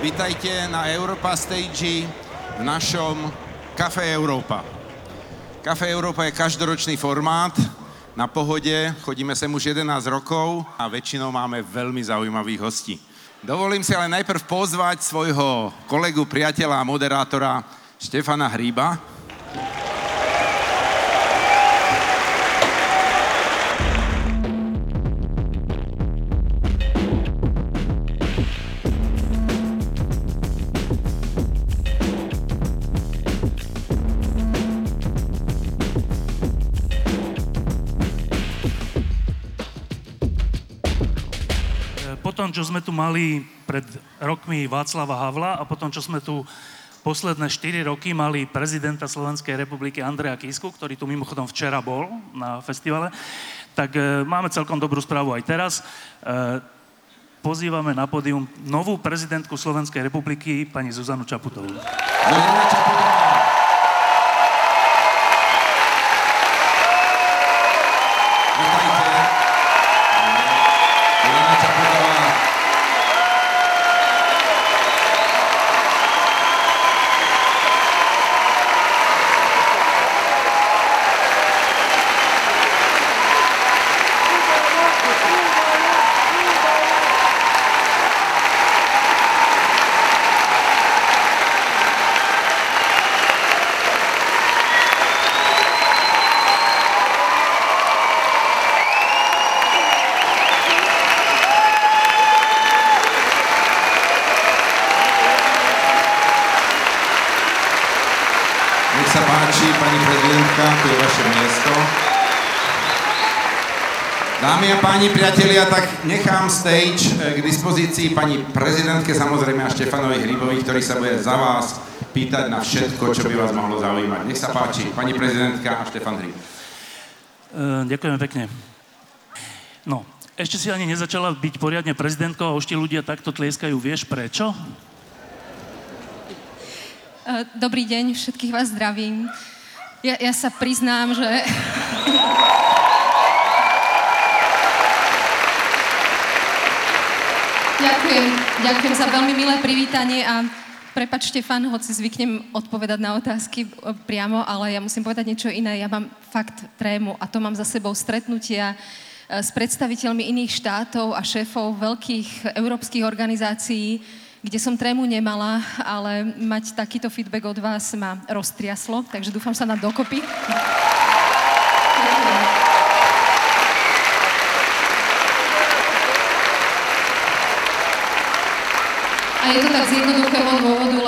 Vítajte na Europa Stage v našom Café Europa. Café Europa je každoročný formát, na pohode, chodíme sem už 11 rokov a väčšinou máme veľmi zaujímavých hostí. Dovolím si ale najprv pozvať svojho kolegu, priateľa a moderátora Štefana Hríba. Potom, čo sme tu mali pred rokmi Václava Havla a potom, čo sme tu posledné 4 roky mali prezidenta Slovenskej republiky Andreja Kisku, ktorý tu mimochodom včera bol na festivale, tak máme celkom dobrú správu aj teraz. Pozývame na pódium novú prezidentku Slovenskej republiky, pani Zuzanu Čaputovú. Zuzana Čaputová. Dámy a páni, priatelia, tak nechám stage k dispozícii pani prezidentke, samozrejme, a Štefanovi Hríbovi, ktorý sa bude za vás pýtať na všetko, čo by vás mohlo zaujímať. Nech sa páči, pani prezidentka a Štefan Hríb. Ďakujeme pekne. No, ešte si ani nezačala byť poriadne prezidentkou a už ti ľudia takto tlieskajú. Vieš prečo? Dobrý deň, všetkých vás zdravím. Ja sa priznám, že... Ďakujem za veľmi milé privítanie a prepáč, Štefan, hoci zvyknem odpovedať na otázky priamo, ale ja musím povedať niečo iné. Ja mám fakt trému a to mám za sebou stretnutia s predstaviteľmi iných štátov a šéfov veľkých európskych organizácií, kde som trému nemala, ale mať takýto feedback od vás ma roztriaslo, takže dúfam sa na dokopy. A je to tak z jednoduchého dôvodu,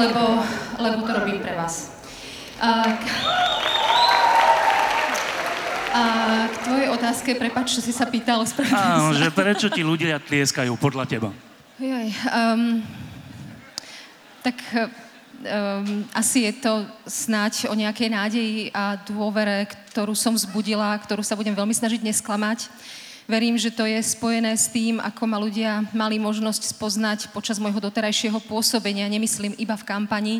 lebo to robím pre vás. K tvojej otázke, prepáč, čo si sa pýtal, správne sa. Áno, že prečo ti ľudia tlieskajú podľa teba? Asi je to snáď o nejakej nádeji a dôvere, ktorú som vzbudila, ktorú sa budem veľmi snažiť nesklamať. Verím, že to je spojené s tým, ako ma ľudia mali možnosť spoznať počas môjho doterajšieho pôsobenia. Nemyslím iba v kampani,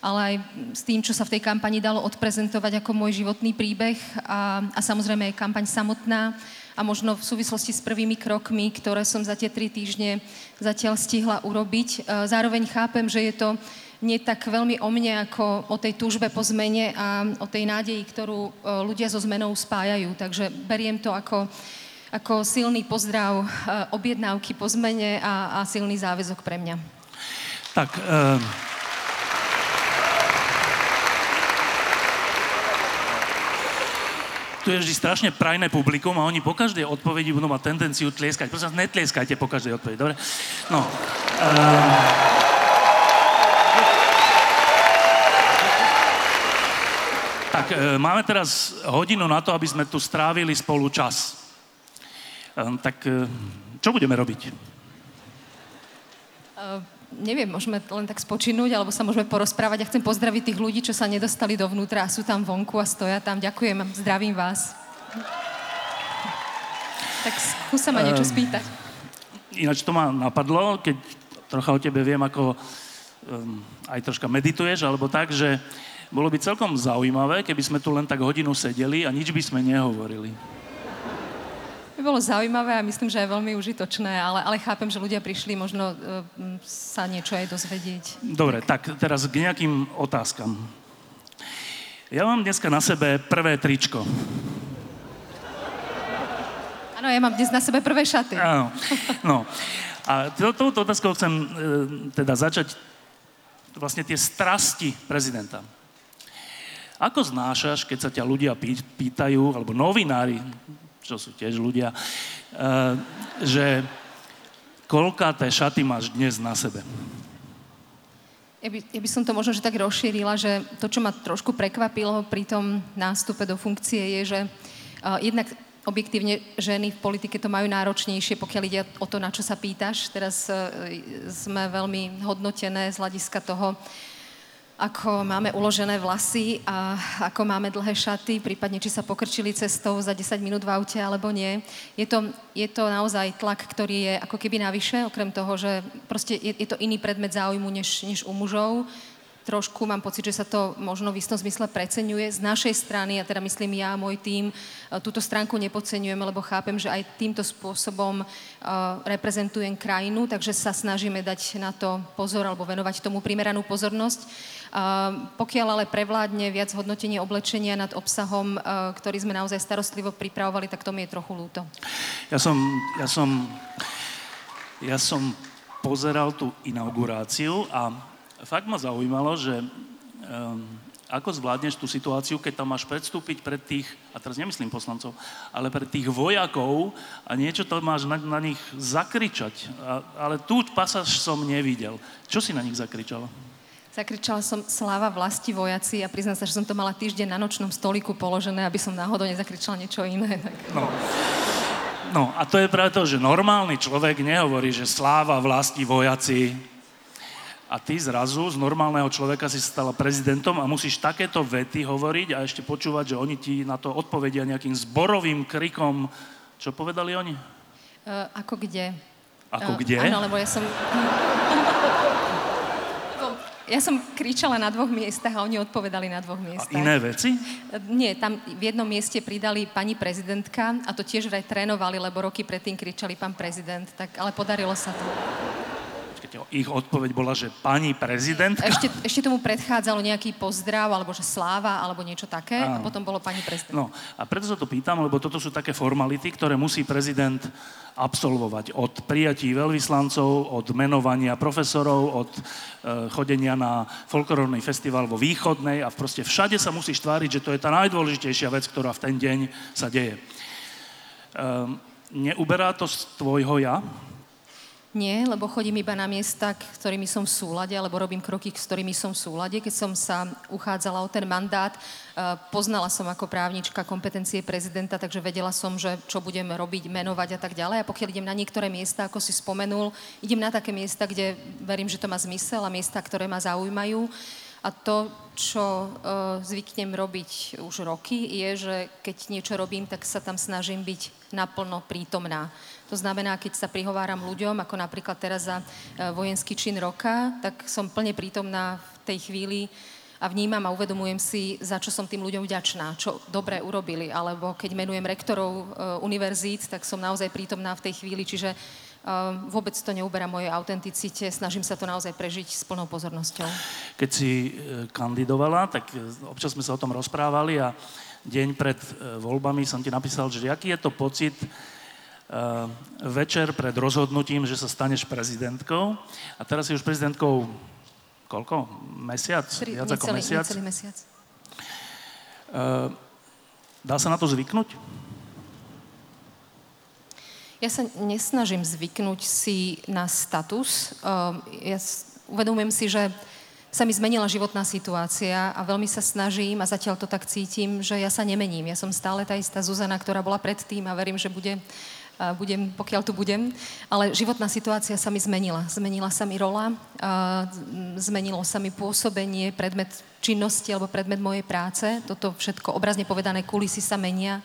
ale aj s tým, čo sa v tej kampani dalo odprezentovať ako môj životný príbeh a samozrejme aj kampaň samotná a možno v súvislosti s prvými krokmi, ktoré som za tie 3 týždne zatiaľ stihla urobiť. Zároveň chápem, že je to nie tak veľmi o mne, ako o tej túžbe po zmene a o tej nádeji, ktorú ľudia so zmenou spájajú. Takže beriem to ako silný pozdrav, objednávky po zmene a silný záväzok pre mňa. Tak, tu je vždy strašne prajné publikum a oni po každej odpovedi budú mať tendenciu tlieskať. Prosím, netlieskajte po každej odpovedi, dobre? No. Tak máme teraz hodinu na to, aby sme tu strávili spolu čas. Tak čo budeme robiť? Neviem, môžeme len tak spočinúť, alebo sa môžeme porozprávať. Ja chcem pozdraviť tých ľudí, čo sa nedostali dovnútra a sú tam vonku a stoja tam. Ďakujem, zdravím vás. Tak skúsa ma niečo spýtať. Ináč to ma napadlo, keď trocha o tebe viem, ako aj troška medituješ, alebo tak, že bolo by celkom zaujímavé, keby sme tu len tak hodinu sedeli a nič by sme nehovorili. Bolo zaujímavé a myslím, že je veľmi užitočné, ale chápem, že ľudia prišli možno sa niečo aj dozvedieť. Dobre, tak teraz k nejakým otázkam. Ja mám dneska na sebe prvé tričko. Áno, ja mám dnes na sebe prvé šaty. Áno, no. A touto otázkou chcem teda začať vlastne tie strasti prezidenta. Ako znášaš, keď sa ťa ľudia pýtajú, alebo novinári, čo sú tiež ľudia, že koľká té šaty máš dnes na sebe? Ja by som to možno že tak rozšírila, že to, čo ma trošku prekvapilo pri tom nástupe do funkcie, je, že jednak objektívne ženy v politike to majú náročnejšie, pokiaľ ide o to, na čo sa pýtaš. Teraz sme veľmi hodnotené z hľadiska toho, ako máme uložené vlasy a ako máme dlhé šaty, prípadne či sa pokrčili cestou za 10 minút v aute alebo nie. Je to naozaj tlak, ktorý je ako keby navyše, okrem toho, že proste je to iný predmet záujmu než u mužov. Trošku mám pocit, že sa to možno v istom zmysle preceňuje. Z našej strany, ja teda myslím ja a môj tím, túto stránku nepodceňujem, lebo chápem, že aj týmto spôsobom reprezentujem krajinu, takže sa snažíme dať na to pozor alebo venovať tomu primeranú pozornosť. Pokiaľ ale prevládne viac hodnotenie oblečenia nad obsahom, ktorý sme naozaj starostlivo pripravovali, tak to mi je trochu ľúto. Ja som pozeral tú inauguráciu a fakt ma zaujímalo, že ako zvládneš tú situáciu, keď tam máš predstúpiť pred tých, a teraz nemyslím poslancov, ale pred tých vojakov a niečo to máš na nich zakričať. Ale tú pasáž som nevidel. Čo si na nich zakričala? Zakričala som sláva vlasti vojaci a priznám sa, že som to mala týždeň na nočnom stoliku položené, aby som náhodou nezakričala niečo iné. Tak... No a to je práve to, že normálny človek nehovorí, že sláva vlasti vojaci... A ty zrazu z normálneho človeka si stala prezidentom a musíš takéto vety hovoriť a ešte počúvať, že oni ti na to odpovedia nejakým zborovým krikom. Čo povedali oni? Ako kde? Ako kde? Áno, lebo ja som... Ja som kričala na dvoch miestach a oni odpovedali na dvoch miestach. A iné veci? Nie, tam v jednom mieste pridali pani prezidentka a to tiež vraj trénovali, lebo roky predtým kričali pán prezident, tak ale podarilo sa to. Ich odpoveď bola, že pani prezidentka. Ešte tomu predchádzalo nejaký pozdrav, alebo že sláva, alebo niečo také. Áno. A potom bolo pani prezidentka. No, a preto sa to pýtam, lebo toto sú také formality, ktoré musí prezident absolvovať. Od prijatí veľvyslancov, od menovania profesorov, od chodenia na folklórny festival vo Východnej a proste všade sa musíš tváriť, že to je tá najdôležitejšia vec, ktorá v ten deň sa deje. Neuberá to z tvojho ja? Nie, lebo chodím iba na miesta, ktorými som v súlade, alebo robím kroky, s ktorými som v súlade. Keď som sa uchádzala o ten mandát, poznala som ako právnička kompetencie prezidenta, takže vedela som, že čo budem robiť, menovať a tak ďalej. A pokiaľ idem na niektoré miesta, ako si spomenul, idem na také miesta, kde verím, že to má zmysel a miesta, ktoré ma zaujímajú. A to, čo zvyknem robiť už roky, je, že keď niečo robím, tak sa tam snažím byť naplno prítomná. To znamená, keď sa prihováram ľuďom, ako napríklad teraz za vojenský čin roka, tak som plne prítomná v tej chvíli a vnímam a uvedomujem si, za čo som tým ľuďom vďačná, čo dobre urobili. Alebo keď menujem rektorov univerzít, tak som naozaj prítomná v tej chvíli, čiže vôbec to neuberá mojej autenticite, snažím sa to naozaj prežiť s plnou pozornosťou. Keď si kandidovala, tak občas sme sa o tom rozprávali a deň pred voľbami som ti napísal, že aký je to pocit, večer pred rozhodnutím, že sa staneš prezidentkou. A teraz si už prezidentkou koľko? Mesiac? Viac ako mesiac? Necelý mesiac. Dá sa na to zvyknúť? Ja sa nesnažím zvyknúť si na status. Ja uvedomujem si, že sa mi zmenila životná situácia a veľmi sa snažím a zatiaľ to tak cítim, že ja sa nemením. Ja som stále tá istá Zuzana, ktorá bola predtým a verím, že budem, pokiaľ tu budem. Ale životná situácia sa mi zmenila. Zmenila sa mi rola, zmenilo sa mi pôsobenie, predmet činnosti alebo predmet mojej práce. Toto všetko obrazne povedané kulisy sa menia.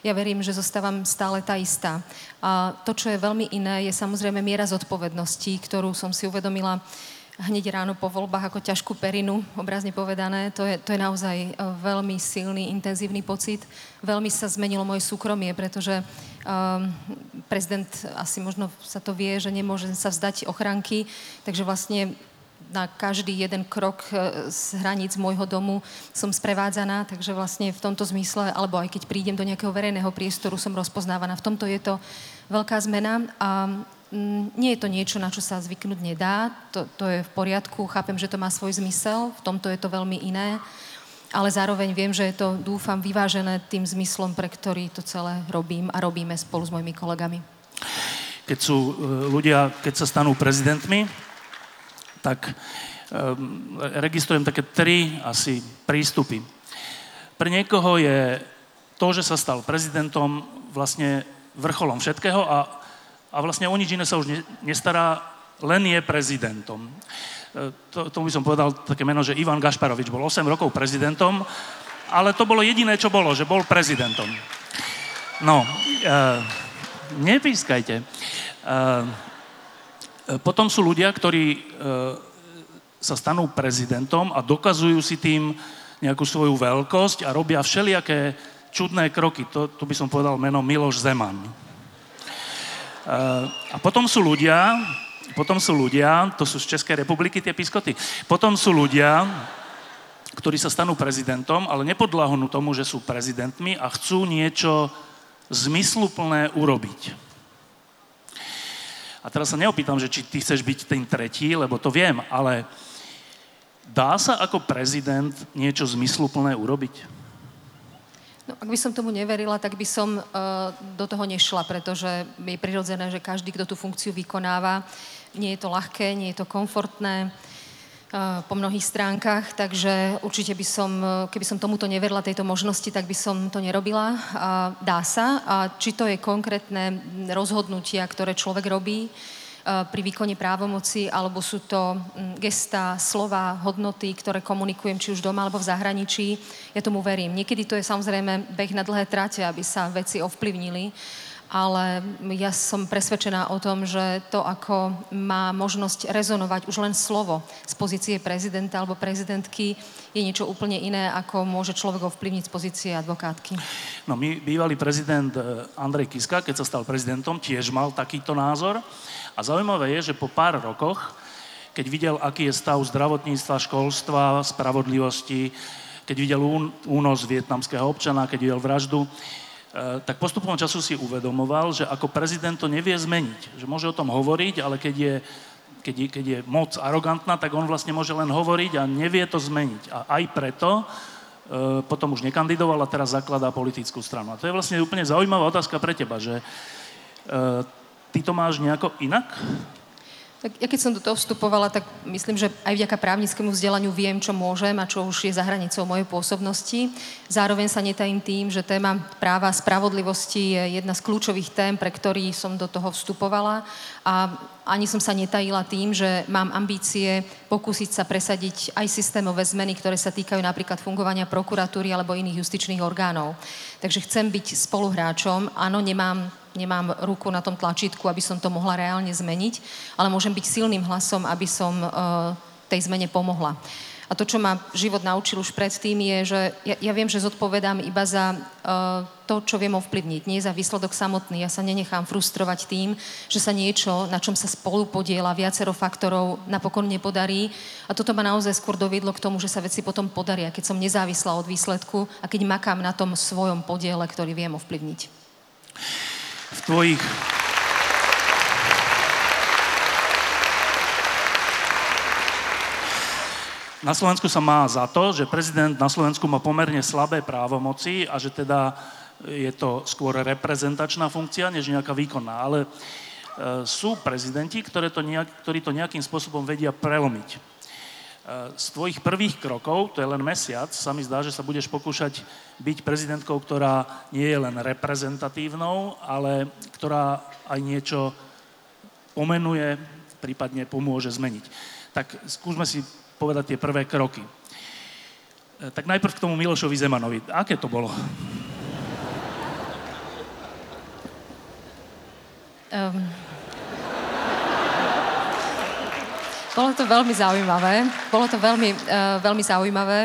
Ja verím, že zostávam stále tá istá. A to, čo je veľmi iné, je samozrejme miera zodpovednosti, ktorú som si uvedomila hneď ráno po voľbách ako ťažkú perinu, obrazne povedané. To je naozaj veľmi silný, intenzívny pocit. Veľmi sa zmenilo moje súkromie, pretože prezident, asi možno sa to vie, že nemôže sa vzdať ochranky, takže vlastne na každý jeden krok z hraníc môjho domu som sprevádzaná, takže vlastne v tomto zmysle, alebo aj keď prídem do nejakého verejného priestoru, som rozpoznávaná. V tomto je to veľká zmena a nie je to niečo, na čo sa zvyknúť nedá, to je v poriadku, chápem, že to má svoj zmysel, v tomto je to veľmi iné, ale zároveň viem, že je to, dúfam, vyvážené tým zmyslom, pre ktorý to celé robím a robíme spolu s mojimi kolegami. Keď sú ľudia, keď sa stanú prezidentmi, tak registrujem také tri asi prístupy. Pre niekoho je to, že sa stal prezidentom vlastne vrcholom všetkého a vlastne o nič iné sa už nestará, len je prezidentom. Tomu by som povedal také meno, že Ivan Gašparovič bol 8 rokov prezidentom, ale to bolo jediné, čo bolo, že bol prezidentom. No, nepískajte. Potom sú ľudia, ktorí sa stanú prezidentom a dokazujú si tým nejakú svoju veľkosť a robia všelijaké čudné kroky. Tu by som povedal meno Miloš Zeman. A potom sú ľudia, to sú z Českej republiky tie piskoty, potom sú ľudia, ktorí sa stanú prezidentom, ale nepodľahnú tomu, že sú prezidentmi a chcú niečo zmysluplné urobiť. A teraz sa neopýtam, že či ty chceš byť ten tretí, lebo to viem, ale dá sa ako prezident niečo zmysluplné urobiť? No, ak by som tomu neverila, tak by som do toho nešla, pretože je prirodzené, že každý, kto tú funkciu vykonáva, nie je to ľahké, nie je to komfortné po mnohých stránkach, takže určite by som, keby som tomuto neverila, tejto možnosti, tak by som to nerobila. A dá sa. A či to je konkrétne rozhodnutia, ktoré človek robí pri výkone právomoci, alebo sú to gestá, slova, hodnoty, ktoré komunikujem či už doma, alebo v zahraničí, ja tomu verím. Niekedy to je samozrejme beh na dlhé trate, aby sa veci ovplyvnili, ale ja som presvedčená o tom, že to, ako má možnosť rezonovať už len slovo z pozície prezidenta alebo prezidentky, je niečo úplne iné, ako môže človek ovplyvniť z pozície advokátky. No, bývalý prezident Andrej Kiska, keď sa stal prezidentom, tiež mal takýto názor. A zaujímavé je, že po pár rokoch, keď videl, aký je stav zdravotníctva, školstva, spravodlivosti, keď videl únos vietnamského občana, keď videl vraždu, tak postupom času si uvedomoval, že ako prezident to nevie zmeniť. Že môže o tom hovoriť, ale keď je moc arogantná, tak on vlastne môže len hovoriť a nevie to zmeniť. A aj preto potom už nekandidoval a teraz zakladá politickú stranu. A to je vlastne úplne zaujímavá otázka pre teba, že ty to máš nejako inak? Tak ja keď som do toho vstupovala, tak myslím, že aj vďaka právnickému vzdelaniu viem, čo môžem a čo už je za hranicou mojej pôsobnosti. Zároveň sa netajím tým, že téma práva a spravodlivosti je jedna z kľúčových tém, pre ktorý som do toho vstupovala. A ani som sa netajila tým, že mám ambície pokúsiť sa presadiť aj systémové zmeny, ktoré sa týkajú napríklad fungovania prokuratúry alebo iných justičných orgánov. Takže chcem byť spoluhráčom. Áno, nemám ruku na tom tlačítku, aby som to mohla reálne zmeniť, ale môžem byť silným hlasom, aby som tej zmene pomohla. A to, čo ma život naučil už predtým, je, že ja viem, že zodpovedám iba za to, čo viem ovplyvniť, nie za výsledok samotný. Ja sa nenechám frustrovať tým, že sa niečo, na čom sa spolu podieľa viacero faktorov, napokon nepodarí. A toto ma naozaj skôr doviedlo k tomu, že sa veci potom podaria, keď som nezávislá od výsledku a keď makám na tom svojom podiele, ktorý viem ovplyvniť. Na Slovensku sa má za to, že prezident na Slovensku má pomerne slabé právomoci a že teda je to skôr reprezentačná funkcia, než nejaká výkonná. Ale sú prezidenti, ktorí to nejakým spôsobom vedia prelomiť. Z tvojich prvých krokov, to je len mesiac, sa mi zdá, že sa budeš pokúšať byť prezidentkou, ktorá nie je len reprezentatívnou, ale ktorá aj niečo pomenuje, prípadne pomôže zmeniť. Tak skúsme si povedať tie prvé kroky. Tak najprv k tomu Milošovi Zemanovi. Aké to bolo? Bolo to veľmi zaujímavé. Bolo to veľmi zaujímavé.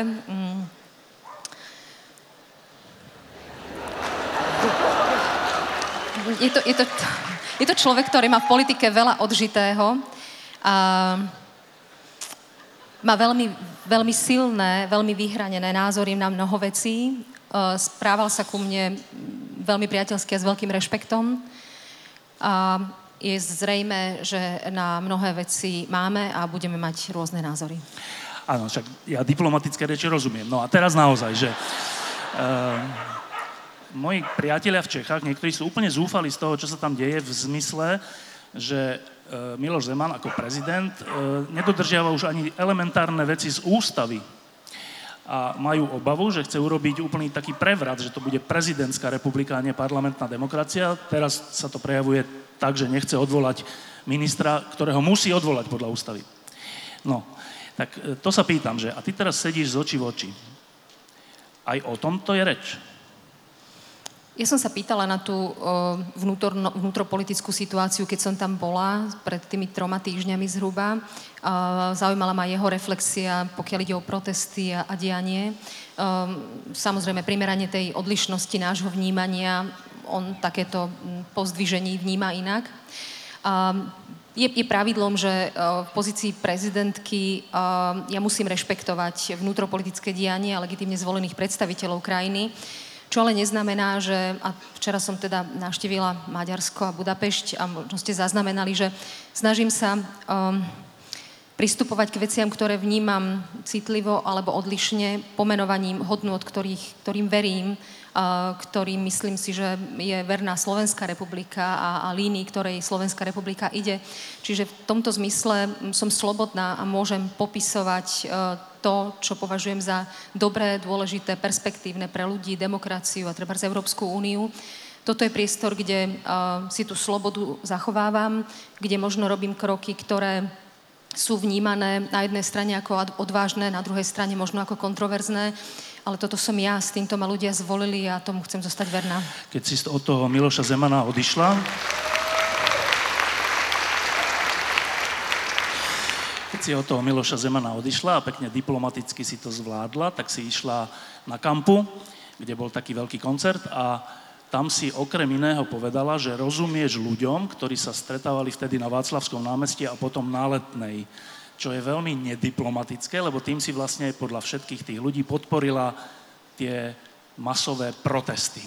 Je to človek, ktorý má v politike veľa odžitého a má veľmi silné, veľmi vyhranené názory na mnoho vecí. Správal sa ku mne veľmi priateľsky a s veľkým rešpektom. Je zrejme, že na mnohé veci máme a budeme mať rôzne názory. Áno, však ja diplomatické reči rozumiem. No a teraz naozaj, že moji priatelia v Čechách, niektorí sú úplne zúfali z toho, čo sa tam deje v zmysle, že Miloš Zeman ako prezident nedodržiava už ani elementárne veci z ústavy. A majú obavu, že chce urobiť úplný taký prevrat, že to bude prezidentská republika a nie parlamentná demokracia. Teraz sa to prejavuje tak, že nechce odvolať ministra, ktorého musí odvolať podľa ústavy. No, tak to sa pýtam, že a ty teraz sedíš z očí v oči. Aj o tom to je reč. Ja som sa pýtala na tú vnútropolitickú situáciu, keď som tam bola pred tými 3 týždňami zhruba. Zaujímala ma jeho reflexia, pokiaľ ide o protesty a dianie. Samozrejme, primeranie tej odlišnosti nášho vnímania, on takéto pozdvižení vníma inak. Je pravidlom, že v pozícii prezidentky ja musím rešpektovať vnútropolitické dianie a legitímne zvolených predstaviteľov krajiny, čo ale neznamená, že... A včera som teda navštívila Maďarsko a Budapešť a možno ste zaznamenali, že snažím sa... pristupovať k veciam, ktoré vnímam citlivo alebo odlišne, pomenovaním hodnôt, ktorým verím, ktorým myslím si, že je verná Slovenská republika a línii, ktorej Slovenská republika ide. Čiže v tomto zmysle som slobodná a môžem popisovať to, čo považujem za dobré, dôležité, perspektívne pre ľudí, demokraciu a trebárs Európsku úniu. Toto je priestor, kde si tú slobodu zachovávam, kde možno robím kroky, ktoré sú vnímané na jednej strane ako odvážne, na druhej strane možno ako kontroverzné, ale toto som ja, s týmto ma ľudia zvolili a tomu chcem zostať verná. Keď si od toho Miloša Zemana odišla, a pekne diplomaticky si to zvládla, tak si išla na Kampu, kde bol taký veľký koncert a tam si okrem iného povedala, že rozumieš ľuďom, ktorí sa stretávali vtedy na Václavskom námestí a potom na Letnej, čo je veľmi nediplomatické, lebo tým si vlastne podľa všetkých tých ľudí podporila tie masové protesty.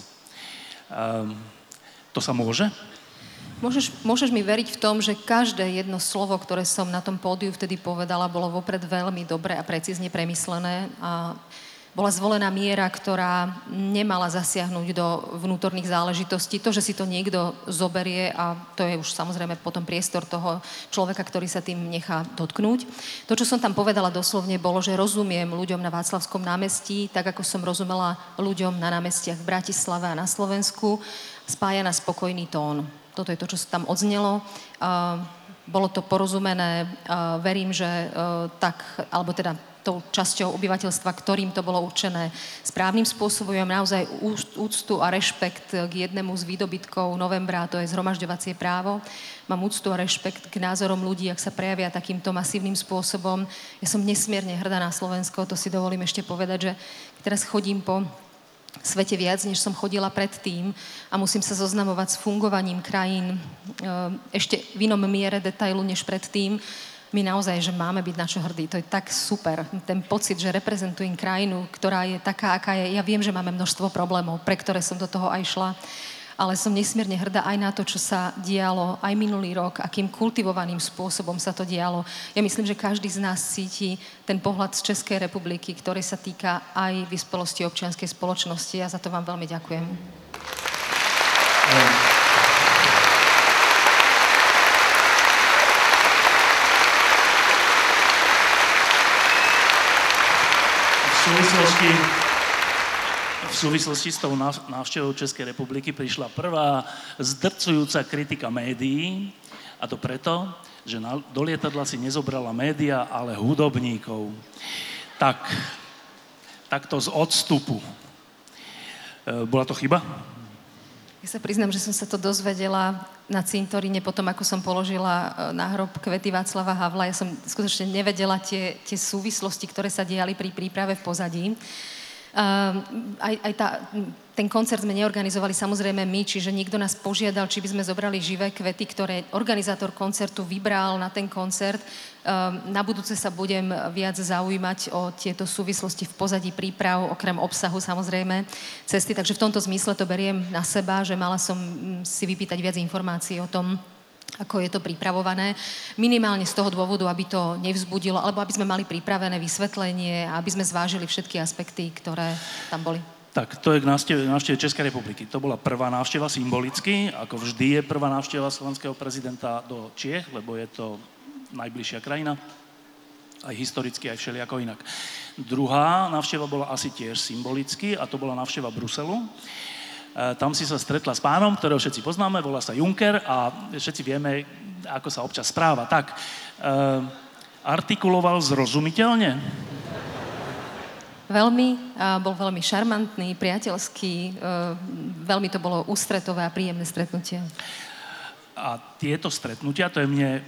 To sa môže? Môžeš mi veriť v tom, že každé jedno slovo, ktoré som na tom pódiu vtedy povedala, bolo vopred veľmi dobre a precízne premyslené a... Bola zvolená miera, ktorá nemala zasiahnuť do vnútorných záležitostí. To, že si to niekto zoberie a to je už samozrejme potom priestor toho človeka, ktorý sa tým nechá dotknúť. To, čo som tam povedala doslovne, bolo, že rozumiem ľuďom na Václavskom námestí, tak ako som rozumela ľuďom na námestiach v Bratislave a na Slovensku, spája na spokojný tón. Toto je to, čo sa tam odznelo. Bolo to porozumené, verím, že tou časťou obyvateľstva, ktorým to bolo určené správnym spôsobom. Ja mám naozaj úctu a rešpekt k jednému z výdobytkov novembra, to je zhromažďovacie právo. Mám úctu a rešpekt k názorom ľudí, ak sa prejavia takýmto masívnym spôsobom. Ja som nesmierne hrdá na Slovensko, to si dovolím ešte povedať, že teraz chodím po svete viac, než som chodila predtým a musím sa zoznamovať s fungovaním krajín ešte v inom miere detailu, než predtým. My naozaj, že máme byť na čo hrdí. To je tak super. Ten pocit, že reprezentujem krajinu, ktorá je taká, aká je. Ja viem, že máme množstvo problémov, pre ktoré som do toho aj šla, ale som nesmierne hrdá aj na to, čo sa dialo aj minulý rok, akým kultivovaným spôsobom sa to dialo. Ja myslím, že každý z nás cíti ten pohľad z Českej republiky, ktorý sa týka aj vyspelosti občianskej spoločnosti. Ja za to vám veľmi ďakujem. roky v súvislosti s tou návštevou Českej republiky prišla prvá zdrcujúca kritika médií, a to preto, že do lietadla si nezobrala média, ale hudobníkov. Takto z odstupu. Bola to chyba? Ja sa priznám, že som sa to dozvedela na cintoríne potom, ako som položila na hrob kvety Václava Havla. Ja som skutočne nevedela tie súvislosti, ktoré sa diali pri príprave v pozadí. Ten koncert sme neorganizovali samozrejme my, čiže nikto nás požiadal, či by sme zobrali živé kvety, ktoré organizátor koncertu vybral na ten koncert. Na budúce sa budem viac zaujímať o tieto súvislosti v pozadí príprav, okrem obsahu samozrejme cesty, takže v tomto zmysle to beriem na seba, že mala som si vypýtať viac informácií o tom, ako je to pripravované. Minimálne z toho dôvodu, aby to nevzbudilo, alebo aby sme mali pripravené vysvetlenie a aby sme zvážili všetky aspekty, ktoré tam boli. Tak, to je k návšteve Českej republiky. To bola prvá návšteva symbolicky, ako vždy je prvá návšteva slovenského prezidenta do Čiech, lebo je to najbližšia krajina, aj historicky, aj všelijako inak. Druhá návšteva bola asi tiež symbolicky a to bola návšteva Bruselu. Tam si sa stretla s pánom, ktorého všetci poznáme, volá sa Juncker a všetci vieme, ako sa občas správa. Tak, artikuloval zrozumiteľne? Veľmi, bol veľmi šarmantný, priateľský, veľmi to bolo ústretové a príjemné stretnutie. A tieto stretnutia, to je mne,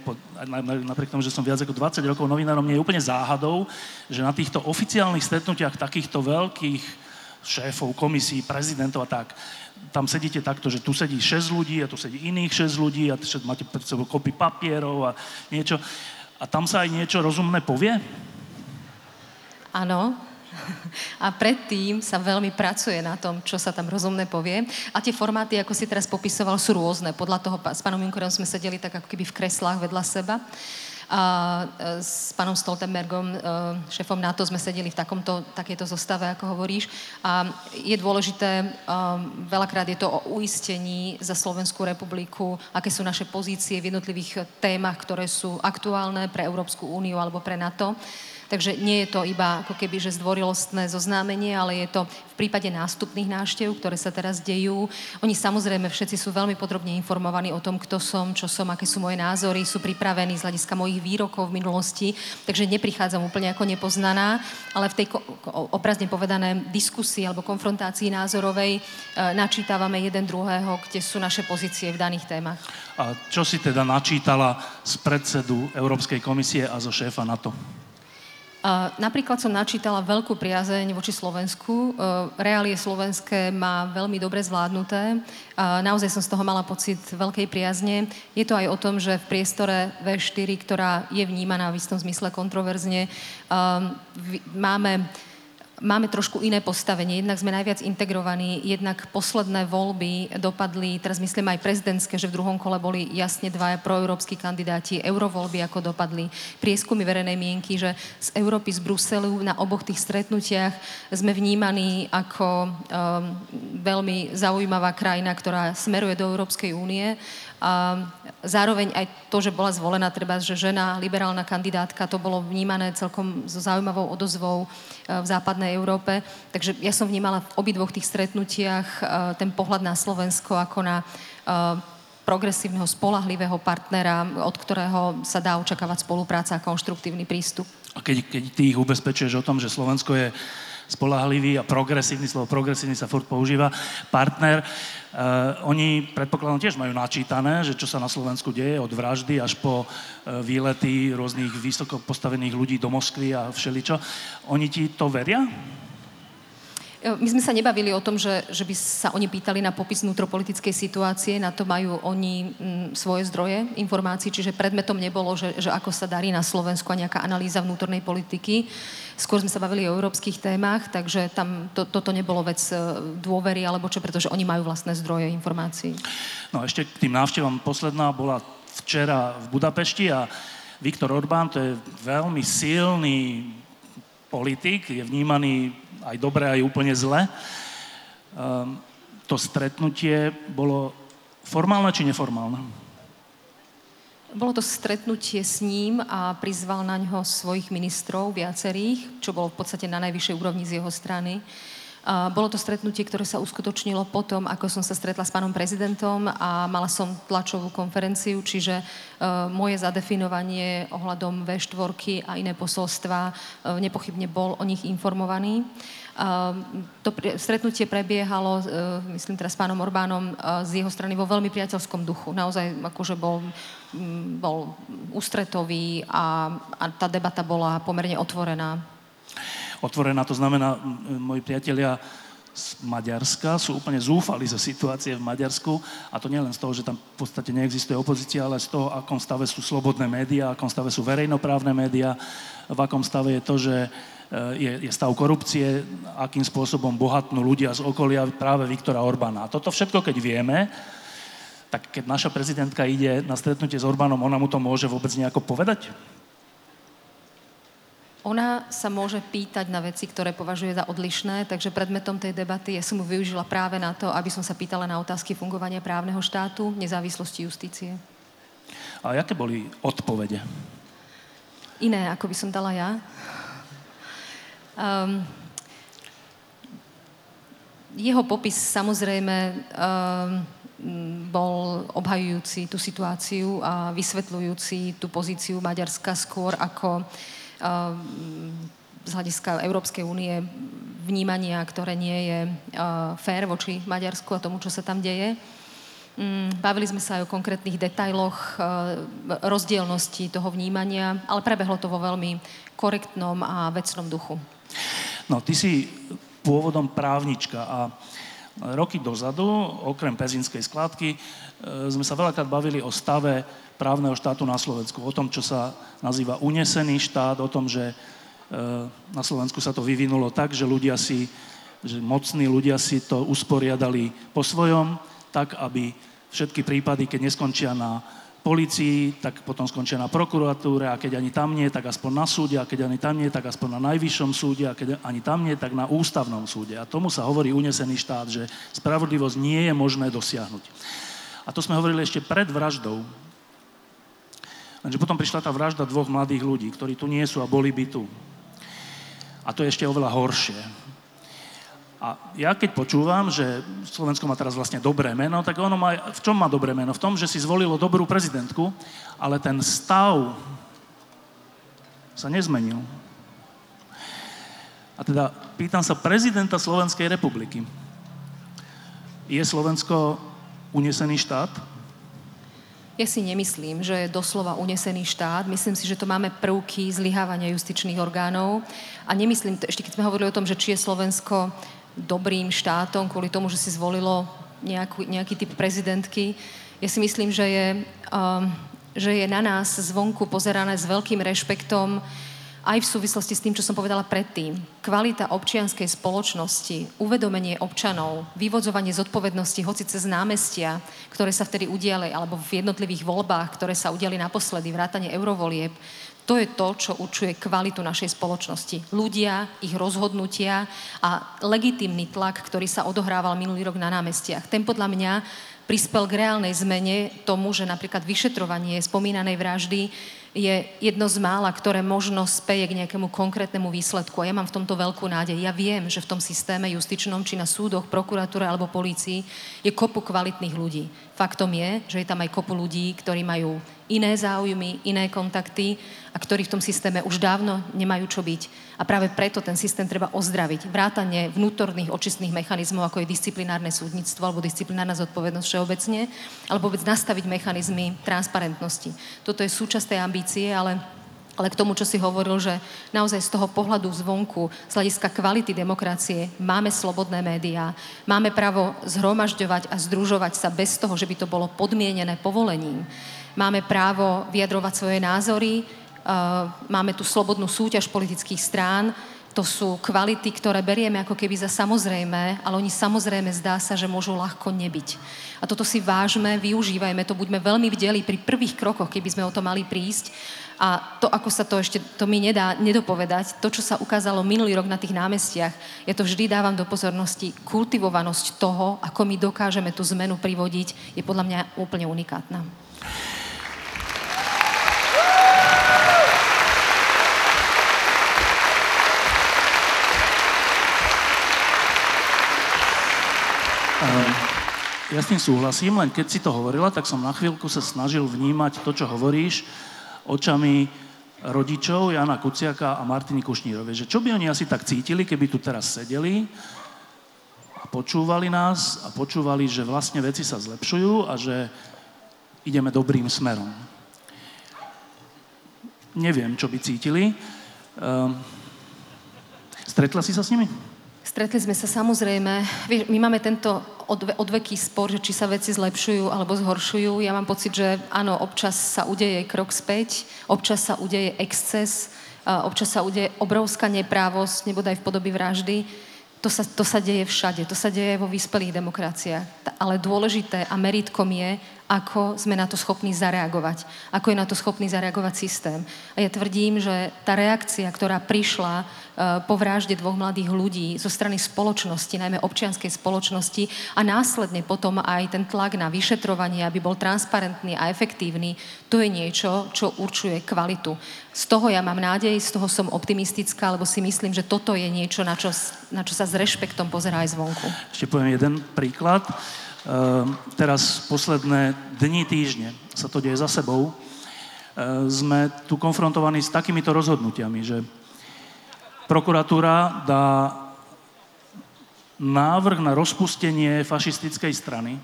napriek tomu, že som viac ako 20 rokov novinárom, mne je úplne záhadou, že na týchto oficiálnych stretnutiach takýchto veľkých šéfov, komisí, prezidentov a tak. Tam sedíte takto, že tu sedí 6 ľudí a tu sedí iných 6 ľudí a máte pred sebou kopy papierov a niečo. A tam sa aj niečo rozumné povie? Áno. A predtým sa veľmi pracuje na tom, čo sa tam rozumné povie. A tie formáty, ako si teraz popisoval, sú rôzne. Podľa toho s pánom Junckerom sme sedeli tak ako keby v kreslách vedľa seba. A s pánom Stoltenbergom, šéfom NATO, sme sedeli v takejto zostave, ako hovoríš. A je dôležité, veľakrát je to o uistení za Slovenskú republiku, aké sú naše pozície v jednotlivých témach, ktoré sú aktuálne pre Európsku úniu alebo pre NATO. Takže nie je to iba ako keby, že zdvorilostné zoznámenie, ale je to v prípade nástupných návštev, ktoré sa teraz dejú. Oni samozrejme všetci sú veľmi podrobne informovaní o tom, kto som, čo som, aké sú moje názory, sú pripravení z hľadiska mojich výrokov v minulosti, takže neprichádzam úplne ako nepoznaná, ale v tej obrazne povedané diskusii alebo konfrontácii názorovej načítavame jeden druhého, kde sú naše pozície v daných témach. A čo si teda načítala z predsedu Európskej komisie a zo šéfa NATO? Napríklad som načítala veľkú priazeň voči Slovensku. Reálie slovenské má veľmi dobre zvládnuté. Naozaj som z toho mala pocit veľkej priazne. Je to aj o tom, že v priestore V4, ktorá je vnímaná v istom zmysle kontroverzne, máme trošku iné postavenie. Jednak sme najviac integrovaní, jednak posledné voľby dopadli, teraz myslím aj prezidentské, že v druhom kole boli jasne dvaja proeurópski kandidáti, eurovoľby ako dopadli, prieskumy verejnej mienky, že z Európy, z Bruselu na oboch tých stretnutiach sme vnímaní ako veľmi zaujímavá krajina, ktorá smeruje do Európskej únie. A zároveň aj to, že bola zvolená treba, že žena, liberálna kandidátka, to bolo vnímané celkom so zaujímavou odozvou v západnej Európe. Takže ja som vnímala v obidvoch tých stretnutiach ten pohľad na Slovensko ako na progresívneho, spoľahlivého partnera, od ktorého sa dá očakávať spolupráca a konštruktívny prístup. A keď ty ich ubezpečuješ o tom, že Slovensko je spoľahlivý a progresívny, slovo progresívny sa furt používa, partner. Oni, predpokladám, tiež majú načítané, že čo sa na Slovensku deje, od vraždy až po výlety rôznych vysoko postavených ľudí do Moskvy a všeličo. Oni ti to veria? My sme sa nebavili o tom, že by sa oni pýtali na popis vnútropolitickej situácie, na to majú oni svoje zdroje informácií, čiže predmetom nebolo, že ako sa darí na Slovensku a nejaká analýza vnútornej politiky. Skôr sme sa bavili o európskych témach, takže tam toto nebolo vec dôvery, alebo čo, pretože oni majú vlastné zdroje informácií. No a ešte k tým návštevám. Posledná bola včera v Budapešti a Viktor Orbán, to je veľmi silný politik, je vnímaný aj dobre, aj úplne zle. To stretnutie bolo formálne či neformálne? Bolo to stretnutie s ním a prizval na ňo svojich ministrov, viacerých, čo bolo v podstate na najvyššej úrovni z jeho strany. Bolo to stretnutie, ktoré sa uskutočnilo potom, ako som sa stretla s pánom prezidentom a mala som tlačovú konferenciu, čiže moje zadefinovanie ohľadom V4 a iné posolstva nepochybne bol o nich informovaný. To stretnutie prebiehalo, myslím teraz s pánom Orbánom, z jeho strany vo veľmi priateľskom duchu. Naozaj akože bol ústretový a tá debata bola pomerne otvorená. Otvorená, to znamená, moji priatelia z Maďarska sú úplne zúfali zo situácie v Maďarsku a to nie len z toho, že tam v podstate neexistuje opozícia, ale z toho, v akom stave sú slobodné médiá, v akom stave sú verejnoprávne médiá, v akom stave je to, že je stav korupcie, akým spôsobom bohatnú ľudia z okolia práve Viktora Orbána. A toto všetko, keď vieme, tak keď naša prezidentka ide na stretnutie s Orbánom, ona mu to môže vôbec nejako povedať? Ona sa môže pýtať na veci, ktoré považuje za odlišné, takže predmetom tej debaty ja som mu využila práve na to, aby som sa pýtala na otázky fungovania právneho štátu, nezávislosti justície. A aké boli odpovede? Iné, ako by som dala ja. Jeho popis samozrejme bol obhajujúci tú situáciu a vysvetľujúci tú pozíciu Maďarska skôr ako z hľadiska Európskej únie vnímania, ktoré nie je fér voči Maďarsku a tomu, čo sa tam deje. Bavili sme sa aj o konkrétnych detailoch rozdielnosti toho vnímania, ale prebehlo to vo veľmi korektnom a vecnom duchu. No, ty si pôvodom právnička a roky dozadu, okrem pezinskej skladky, sme sa veľakrát bavili o stave právneho štátu na Slovensku. O tom, čo sa nazýva unesený štát, o tom, že na Slovensku sa to vyvinulo tak, že mocní ľudia si to usporiadali po svojom, tak, aby všetky prípady, keď neskončia na polícii, tak potom skončia na prokuratúre a keď ani tam nie, tak aspoň na súde a keď ani tam nie, tak aspoň na najvyššom súde a keď ani tam nie, tak na ústavnom súde. A tomu sa hovorí unesený štát, že spravodlivosť nie je možné dosiahnuť. A to sme hovorili ešte pred vraždou. Lenže potom prišla tá vražda dvoch mladých ľudí, ktorí tu nie sú a boli by tu. A to je ešte oveľa horšie. A ja keď počúvam, že Slovensko má teraz vlastne dobré meno, tak ono má, v čom má dobré meno? V tom, že si zvolilo dobrú prezidentku, ale ten stav sa nezmenil. A teda pýtam sa prezidenta Slovenskej republiky. Je Slovensko unesený štát? Ja si nemyslím, že je doslova unesený štát. Myslím si, že to máme prvky zlyhávania justičných orgánov. A nemyslím, ešte keď sme hovorili o tom, že či je Slovensko dobrým štátom kvôli tomu, že si zvolilo nejaký typ prezidentky, ja si myslím, že je na nás zvonku pozerané s veľkým rešpektom aj v súvislosti s tým, čo som povedala predtým. Kvalita občianskej spoločnosti, uvedomenie občanov, vyvodzovanie zodpovednosti hoci cez námestia, ktoré sa vtedy udiali, alebo v jednotlivých voľbách, ktoré sa udiali naposledy, vrátane eurovolieb, to je to, čo určuje kvalitu našej spoločnosti. Ľudia, ich rozhodnutia a legitímny tlak, ktorý sa odohrával minulý rok na námestiach. Ten podľa mňa prispel k reálnej zmene tomu, že napríklad vyšetrovanie spomínanej vraždy je jedno z mála, ktoré možno speje k nejakému konkrétnemu výsledku. A ja mám v tomto veľkú nádej. Ja viem, že v tom systéme justičnom, či na súdoch, prokuratúre alebo polícii, je kopu kvalitných ľudí. Faktom je, že je tam aj kopu ľudí, ktorí majú iné záujmy, iné kontakty a ktorí v tom systéme už dávno nemajú čo byť. A práve preto ten systém treba ozdraviť. Vrátane vnútorných očistných mechanizmov, ako je disciplinárne súdnictvo alebo disciplinárna zodpovednosť všeobecne, alebo vôbec nastaviť mechanizmy transparentnosti. Toto je súčasť tej ambície, ale k tomu, čo si hovoril, že naozaj z toho pohľadu zvonku, z hľadiska kvality demokracie, máme slobodné médiá, máme právo zhromažďovať a združovať sa bez toho, že by to bolo podmienené povolením. Máme právo vyjadrovať svoje názory, máme tu slobodnú súťaž politických strán. To sú kvality, ktoré berieme ako keby za samozrejmé, ale oni samozrejme zdá sa, že môžu ľahko nebyť. A toto si vážme, využívajme to, buďme veľmi bdelí pri prvých krokoch, keby sme o to mali prísť. A to, ako sa to ešte, to mi nedá nedopovedať, to, čo sa ukázalo minulý rok na tých námestiach, ja to vždy dávam do pozornosti, kultivovanosť toho, ako my dokážeme tú zmenu privodiť, je podľa mňa úplne unikátna. Ja s tým súhlasím, len keď si to hovorila, tak som na chvíľku sa snažil vnímať to, čo hovoríš, očami rodičov Jana Kuciaka a Martiny Kušnírovej. Že čo by oni asi tak cítili, keby tu teraz sedeli a počúvali nás a počúvali, že vlastne veci sa zlepšujú a že ideme dobrým smerom. Neviem, čo by cítili. Stretla si sa s nimi? Stretli sme sa, samozrejme. My máme tento odveký spor, či sa veci zlepšujú alebo zhoršujú. Ja mám pocit, že áno, občas sa udeje krok späť, občas sa udeje exces, občas sa udeje obrovská neprávosť, nebodaj v podobe vraždy. To sa deje všade, to sa deje vo vyspelých demokraciách. Ale dôležité a meritkom je, ako sme na to schopní zareagovať. Ako je na to schopný zareagovať systém. A ja tvrdím, že tá reakcia, ktorá prišla po vražde dvoch mladých ľudí zo strany spoločnosti, najmä občianskej spoločnosti a následne potom aj ten tlak na vyšetrovanie, aby bol transparentný a efektívny, to je niečo, čo určuje kvalitu. Z toho ja mám nádej, z toho som optimistická, lebo si myslím, že toto je niečo, na čo sa s rešpektom pozerá aj zvonku. Ešte poviem jeden príklad. Teraz posledné dni, týždne sa to deje za sebou. Sme tu konfrontovaní s takýmito rozhodnutiami, že prokuratúra dá návrh na rozpustenie fašistickej strany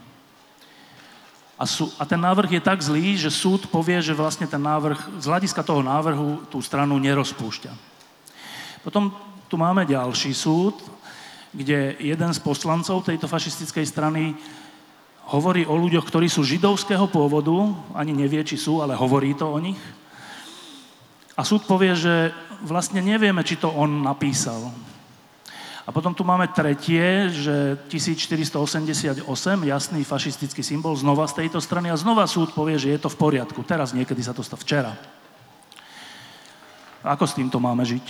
a ten návrh je tak zlý, že súd povie, že vlastne ten návrh, z hľadiska toho návrhu tú stranu nerozpúšťa. Potom tu máme ďalší súd, kde jeden z poslancov tejto fašistickej strany hovorí o ľuďoch, ktorí sú židovského pôvodu, ani nevie, či sú, ale hovorí to o nich. A súd povie, že vlastne nevieme, či to on napísal. A potom tu máme tretie, že 1488, jasný fašistický symbol, znova z tejto strany a znova súd povie, že je to v poriadku. Teraz niekedy sa to stalo včera. Ako s týmto máme žiť?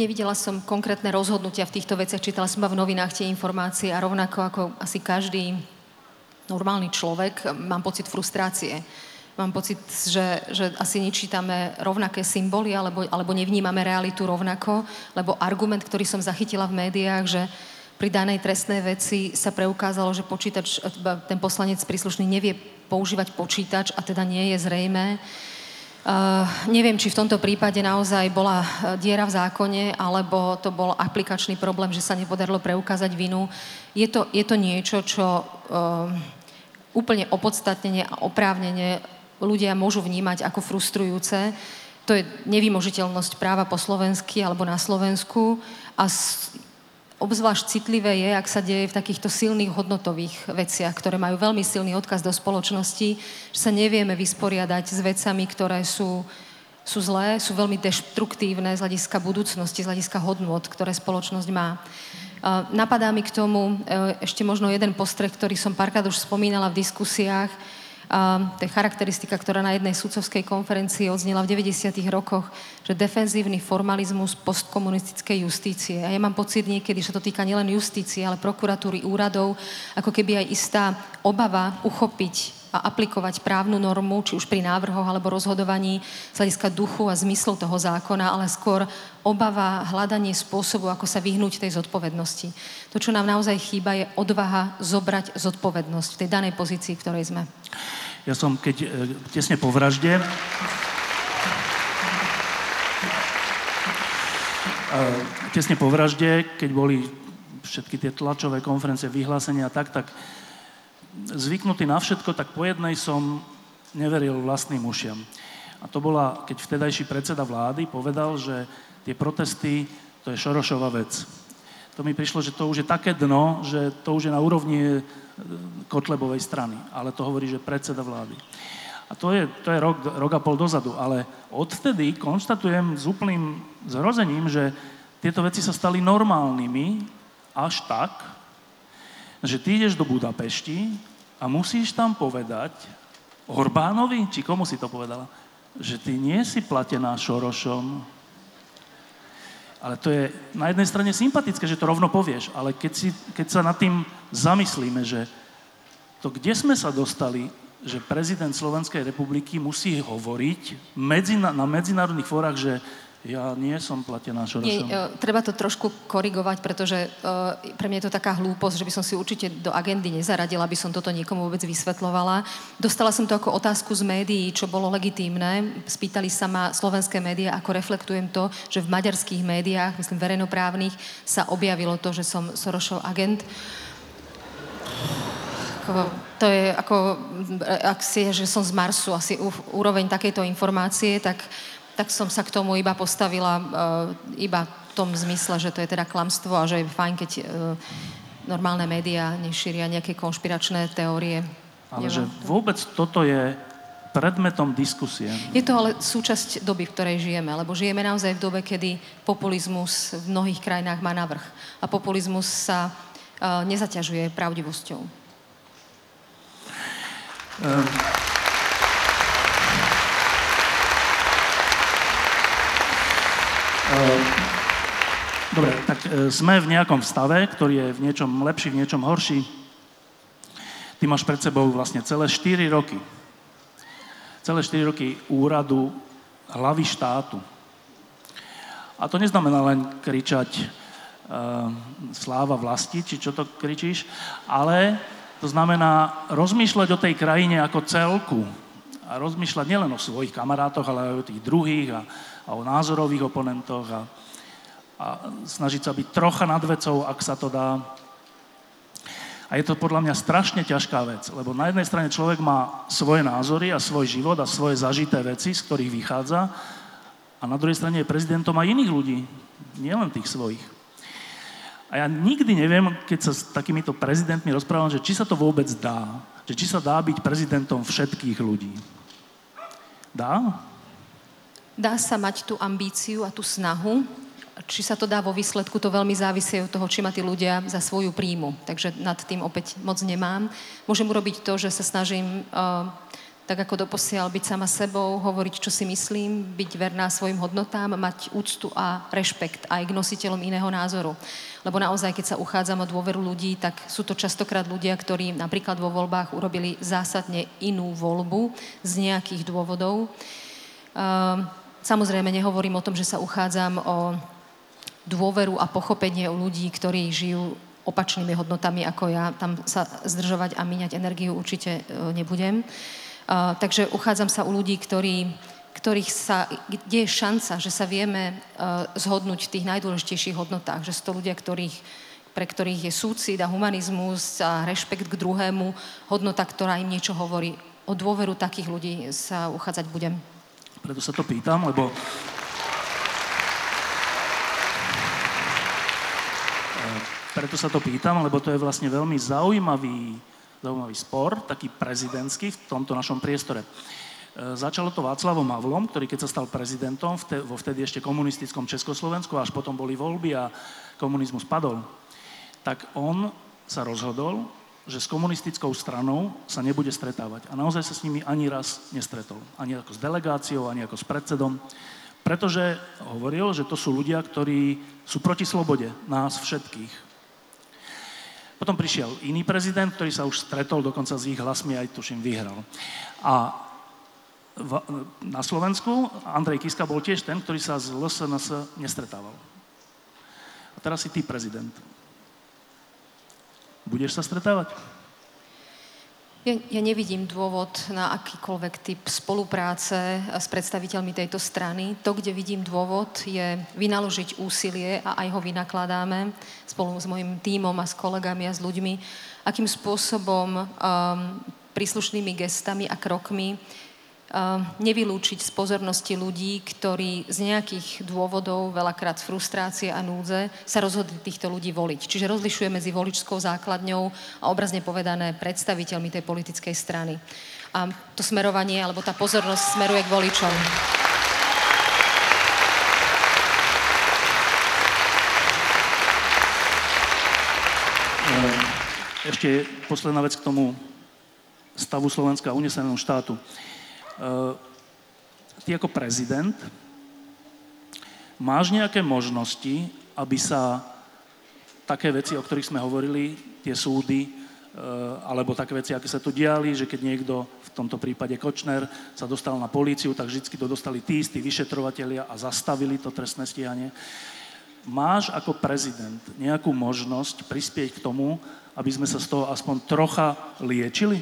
Nevidela som konkrétne rozhodnutia v týchto veciach, čítala som iba v novinách tie informácie a rovnako ako asi každý normálny človek, mám pocit frustrácie. Mám pocit, že asi nečítame rovnaké symboly alebo nevnímame realitu rovnako, lebo argument, ktorý som zachytila v médiách, že pri danej trestnej veci sa preukázalo, že ten poslanec príslušný nevie používať počítač a teda nie je zrejmé. Neviem, či v tomto prípade naozaj bola diera v zákone, alebo to bol aplikačný problém, že sa nepodarilo preukázať vinu. Je to niečo, čo úplne opodstatnenie a oprávnene ľudia môžu vnímať ako frustrujúce. To je nevymožiteľnosť práva po slovensky alebo na Slovensku a obzvlášť citlivé je, ak sa deje v takýchto silných hodnotových veciach, ktoré majú veľmi silný odkaz do spoločnosti, že sa nevieme vysporiadať s vecami, ktoré sú zlé, sú veľmi deštruktívne z hľadiska budúcnosti, z hľadiska hodnot, ktoré spoločnosť má. Napadá mi k tomu ešte možno jeden postreh, ktorý som párkrát už spomínala v diskusiách. To je charakteristika, ktorá na jednej sudcovskej konferencii odznela v 90. rokoch, že defenzívny formalizmus postkomunistickej justície. A ja mám pocit niekedy, že to týka nielen justície, ale prokuratúry, úradov, ako keby aj istá obava uchopiť a aplikovať právnu normu, či už pri návrhoch alebo rozhodovaní z hľadiska duchu a zmyslu toho zákona, ale skôr obava, hľadanie spôsobu, ako sa vyhnúť tej zodpovednosti. To, čo nám naozaj chýba, je odvaha zobrať zodpovednosť v tej danej pozícii, v ktorej sme. Ja som, keď tesne po vražde, keď boli všetky tie tlačové konferencie, vyhlásenia a tak zvyknutý na všetko, tak po jednej som neveril vlastným ušiam. A to bola, keď vtedajší predseda vlády povedal, že tie protesty, to je Šorošova vec. To mi prišlo, že to už je také dno, že to už je na úrovni Kotlebovej strany. Ale to hovorí, že predseda vlády. A to je rok a pol dozadu. Ale odvtedy konštatujem s úplným zhrozením, že tieto veci sa stali normálnymi až tak, že ty ideš do Budapešti a musíš tam povedať Orbánovi, či komu si to povedala, že ty nie si platená Šorošom. Ale to je na jednej strane sympatické, že to rovno povieš, ale keď sa nad tým zamyslíme, že to, kde sme sa dostali, že prezident Slovenskej republiky musí hovoriť na medzinárodných fórach, že Ja nie som platená Šorošom. Treba to trošku korigovať, pretože pre mňa je to taká hlúposť, že by som si určite do agendy nezaradila, aby som toto niekomu vôbec vysvetľovala. Dostala som to ako otázku z médií, čo bolo legitímne. Spýtali sa ma slovenské médiá, ako reflektujem to, že v maďarských médiách, myslím verejnoprávnych, sa objavilo to, že som Šorošov agent. To je ako, ak si je, že som z Marsu, asi úroveň takejto informácie, tak som sa k tomu iba postavila, iba v tom zmysle, že to je teda klamstvo a že je fajn, keď normálne médiá nešíria nejaké konšpiračné teórie. Ale neviem, že vôbec toto je predmetom diskusie. Je to ale súčasť doby, v ktorej žijeme, lebo žijeme naozaj v dobe, kedy populizmus v mnohých krajinách má navrch a populizmus sa nezaťažuje pravdivosťou. Dobre, tak sme v nejakom stave, ktorý je v niečom lepší, v niečom horší. Ty máš pred sebou vlastne celé 4 roky. Celé 4 roky úradu hlavy štátu. A to neznamená len kričať sláva vlasti, či čo to kričíš, ale to znamená rozmýšľať o tej krajine ako celku. A rozmýšľať nielen o svojich kamarátoch, ale aj o tých druhých a o názorových oponentoch a snažiť sa byť trocha nad vecou, ak sa to dá. A je to podľa mňa strašne ťažká vec, lebo na jednej strane človek má svoje názory a svoj život a svoje zažité veci, z ktorých vychádza, a na druhej strane je prezidentom aj iných ľudí, nielen tých svojich. A ja nikdy neviem, keď sa s takýmito prezidentmi rozprávam, že či sa to vôbec dá, že či sa dá byť prezidentom všetkých ľudí. Dá? Dá sa mať tú ambíciu a tú snahu. Či sa to dá vo výsledku, to veľmi závisí od toho, či ma tí ľudia za svoju príjmu. Takže nad tým opäť moc nemám. Môžem urobiť to, že sa snažím, tak ako doposiaľ, byť sama sebou, hovoriť, čo si myslím, byť verná svojim hodnotám, mať úctu a rešpekt aj k nositeľom iného názoru. Lebo naozaj, keď sa uchádzam o dôveru ľudí, tak sú to častokrát ľudia, ktorí napríklad vo voľbách urobili zásadne inú voľbu z nejakých dôvodov. Samozrejme, nehovorím o tom, že sa uchádzam o dôveru a pochopenie u ľudí, ktorí žijú opačnými hodnotami ako ja. Tam sa zdržovať a míňať energiu určite nebudem. Takže uchádzam sa u ľudí, kde je šanca, že sa vieme zhodnúť v tých najdôležitejších hodnotách. Že sú to ľudia, pre ktorých je súcit a humanizmus a rešpekt k druhému, hodnota, ktorá im niečo hovorí. O dôveru takých ľudí sa uchádzať budem. Preto sa to pýtam, lebo to je vlastne veľmi zaujímavý spor, taký prezidentský v tomto našom priestore. Začalo to Václavom Havlom, ktorý keď sa stal prezidentom vo vtedy ešte komunistickom Československu, až potom boli voľby a komunizmus padol, tak on sa rozhodol, že s komunistickou stranou sa nebude stretávať. A naozaj sa s nimi ani raz nestretol. Ani ako s delegáciou, ani ako s predsedom. Pretože hovoril, že to sú ľudia, ktorí sú proti slobode nás všetkých. Potom prišiel iný prezident, ktorý sa už stretol, dokonca s ich hlasmi aj tuším vyhral. A na Slovensku Andrej Kiska bol tiež ten, ktorý sa z LSNS nestretával. A teraz si ty prezident. Budeš sa stretávať? Ja nevidím dôvod na akýkoľvek typ spolupráce s predstaviteľmi tejto strany. To, kde vidím dôvod, je vynaložiť úsilie, a aj ho vynakladáme spolu s mojim tímom a s kolegami a s ľuďmi, akým spôsobom príslušnými gestami a krokmi nevylúčiť z pozornosti ľudí, ktorí z nejakých dôvodov, veľakrát z frustrácie a núdze, sa rozhodli týchto ľudí voliť. Čiže rozlišuje medzi voličskou základňou a obrazne povedané predstaviteľmi tej politickej strany. A to smerovanie, alebo tá pozornosť smeruje k voličom. Ešte posledná vec k tomu stavu Slovenska a unesenému štátu. Ty ako prezident máš nejaké možnosti, aby sa také veci, o ktorých sme hovorili, tie súdy, alebo také veci, aké sa tu diali, že keď niekto, v tomto prípade Kočner, sa dostal na políciu, tak vždycky to dostali tí istí vyšetrovatelia a zastavili to trestné stíhanie. Máš ako prezident nejakú možnosť prispieť k tomu, aby sme sa z toho aspoň trocha liečili?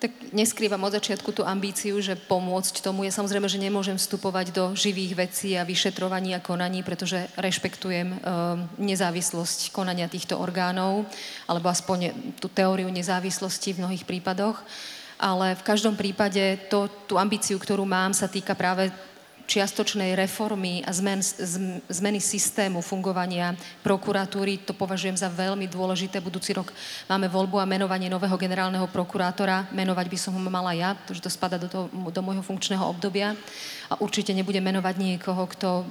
Tak neskrývam od začiatku tú ambíciu, že pomôcť tomu. Ja samozrejme, že nemôžem vstupovať do živých vecí a vyšetrovaní a konaní, pretože rešpektujem nezávislosť konania týchto orgánov, alebo aspoň tú teóriu nezávislosti v mnohých prípadoch. Ale v každom prípade tú ambíciu, ktorú mám, sa týka práve čiastočnej reformy a zmeny systému fungovania prokuratúry. To považujem za veľmi dôležité. Budúci rok máme voľbu a menovanie nového generálneho prokurátora. Menovať by som ho mala ja, pretože to spada do môjho funkčného obdobia. A určite nebudem menovať niekoho, kto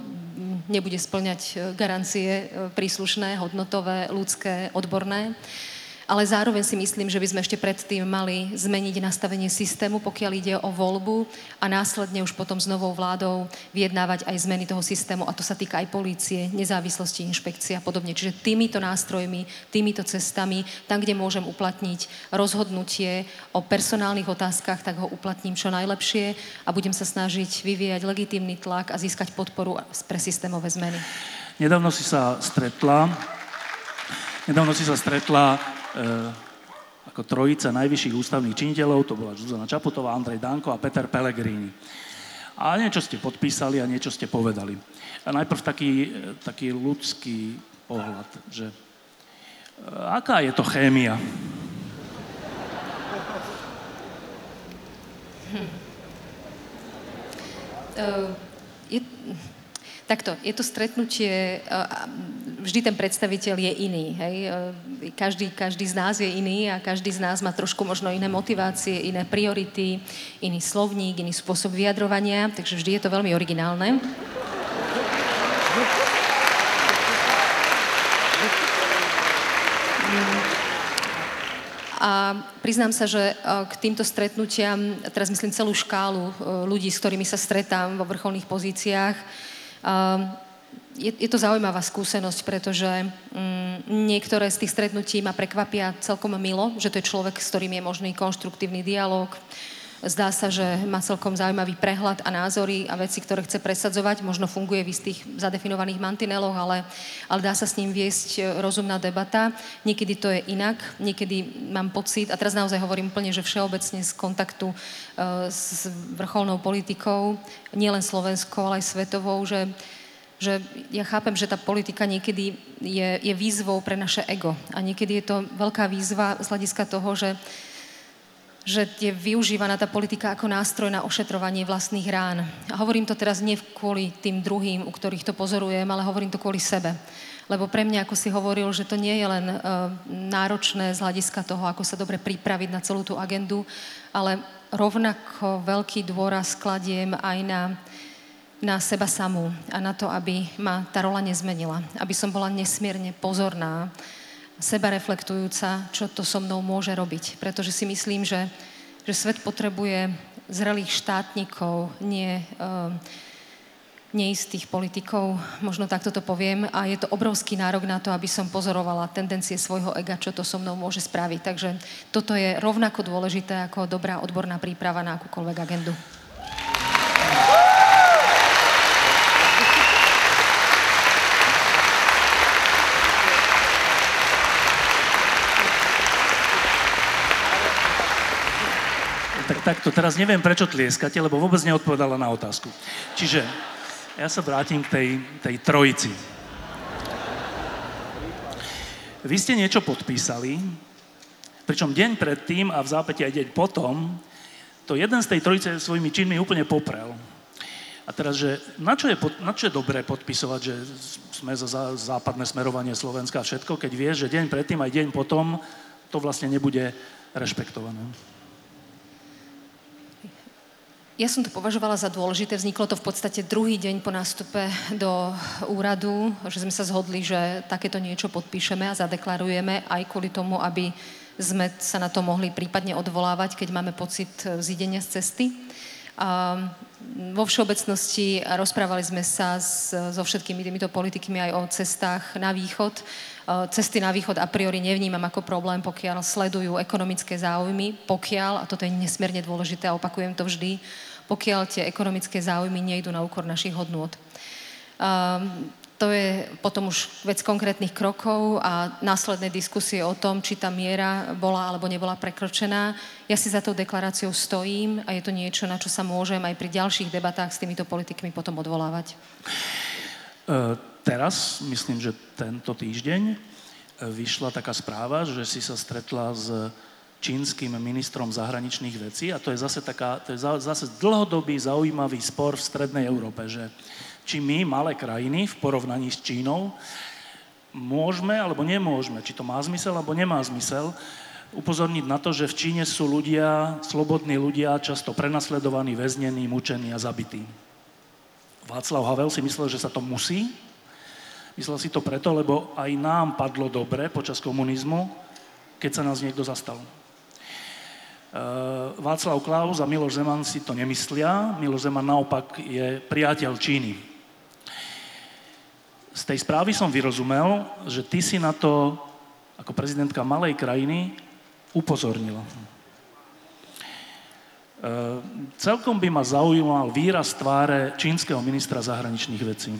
nebude spĺňať garancie príslušné, hodnotové, ľudské, odborné. Ale zároveň si myslím, že by sme ešte predtým mali zmeniť nastavenie systému, pokiaľ ide o voľbu a následne už potom s novou vládou vyjednávať aj zmeny toho systému. A to sa týka aj polície, nezávislosti inšpekcie a podobne. Čiže týmito nástrojmi, týmito cestami, tam, kde môžem uplatniť rozhodnutie o personálnych otázkach, tak ho uplatním čo najlepšie a budem sa snažiť vyvíjať legitímny tlak a získať podporu pre systémové zmeny. Nedávno si sa stretla ako trojica najvyšších ústavných činiteľov, to bola Zuzana Čaputová, Andrej Danko a Peter Pellegrini. A niečo ste podpísali a niečo ste povedali. A najprv taký ľudský pohľad, že aká je to chémia? Takto, je to stretnutie, vždy ten predstaviteľ je iný, hej. Každý z nás je iný a každý z nás má trošku možno iné motivácie, iné priority, iný slovník, iný spôsob vyjadrovania, takže vždy je to veľmi originálne. A priznám sa, že k týmto stretnutiam, teraz myslím celú škálu ľudí, s ktorými sa stretám vo vrcholných pozíciách, je to zaujímavá skúsenosť, pretože niektoré z tých stretnutí ma prekvapia celkom milo, že to je človek, s ktorým je možný konštruktívny dialog. Zdá sa, že má celkom zaujímavý prehľad a názory a veci, ktoré chce presadzovať. Možno funguje v istých zadefinovaných mantineloch, ale dá sa s ním viesť rozumná debata. Niekedy to je inak, niekedy mám pocit, a teraz naozaj hovorím úplne, že všeobecne z kontaktu s vrcholnou politikou, nielen slovenskou, ale aj svetovou, že ja chápem, že tá politika niekedy je výzvou pre naše ego. A niekedy je to veľká výzva z hľadiska toho, že je využívaná tá politika ako nástroj na ošetrovanie vlastných rán. A hovorím to teraz nie kvôli tým druhým, u ktorých to pozorujem, ale hovorím to kvôli sebe. Lebo pre mňa, ako si hovoril, že to nie je len náročné z hľadiska toho, ako sa dobre pripraviť na celú tú agendu, ale rovnako veľký dôraz kladiem aj na seba samú a na to, aby ma tá rola nezmenila. Aby som bola nesmierne pozorná, seba reflektujúca, čo to so mnou môže robiť. Pretože si myslím, že svet potrebuje zrelých štátnikov, neistých politikov, možno takto to poviem, a je to obrovský nárok na to, aby som pozorovala tendencie svojho ega, čo to so mnou môže spraviť. Takže toto je rovnako dôležité ako dobrá odborná príprava na akúkoľvek agendu. Takto, teraz neviem, prečo tlieskate, lebo vôbec neodpovedala na otázku. Čiže ja sa vrátim k tej trojici. Vy ste niečo podpísali, pričom deň predtým a v zápäti aj deň potom, to jeden z tej trojice svojimi činmi úplne poprel. A teraz, že na čo je dobré podpisovať, že sme za západné smerovanie Slovenska a všetko, keď vieš, že deň predtým aj deň potom to vlastne nebude rešpektované? Ja som to považovala za dôležité, vzniklo to v podstate druhý deň po nástupe do úradu, že sme sa zhodli, že takéto niečo podpíšeme a zadeklarujeme aj kvôli tomu, aby sme sa na to mohli prípadne odvolávať, keď máme pocit zídenia z cesty. A vo všeobecnosti rozprávali sme sa so všetkými týmito politikmi aj o cestách na východ. cesty na východ a priori nevnímam ako problém, pokiaľ sledujú ekonomické záujmy, pokiaľ, a toto je nesmierne dôležité a opakujem to vždy, pokiaľ tie ekonomické záujmy nejdú na úkor našich hodnôt. To je potom už vec konkrétnych krokov a následné diskusie o tom, či tá miera bola alebo nebola prekročená. Ja si za tou deklaráciou stojím a je to niečo, na čo sa môžem aj pri ďalších debatách s týmito politikmi potom odvolávať. Teraz, myslím, že tento týždeň vyšla taká správa, že si sa stretla s čínskym ministrom zahraničných vecí a to je zase zase dlhodobý zaujímavý spor v strednej Európe, že či my, malé krajiny, v porovnaní s Čínou, môžeme alebo nemôžeme, či to má zmysel alebo nemá zmysel, upozorniť na to, že v Číne sú ľudia, slobodní ľudia, často prenasledovaní, väznení, mučení a zabití. Václav Havel si myslel, že sa to musí. Myslel si to preto, lebo aj nám padlo dobre počas komunizmu, keď sa nás niekto zastal. Václav Klaus a Miloš Zeman si to nemyslia. Miloš Zeman naopak je priateľ Číny. Z tej správy som vyrozumel, že ty si na to ako prezidentka malej krajiny upozornila. Celkom by ma zaujímal výraz tváre čínskeho ministra zahraničných vecí.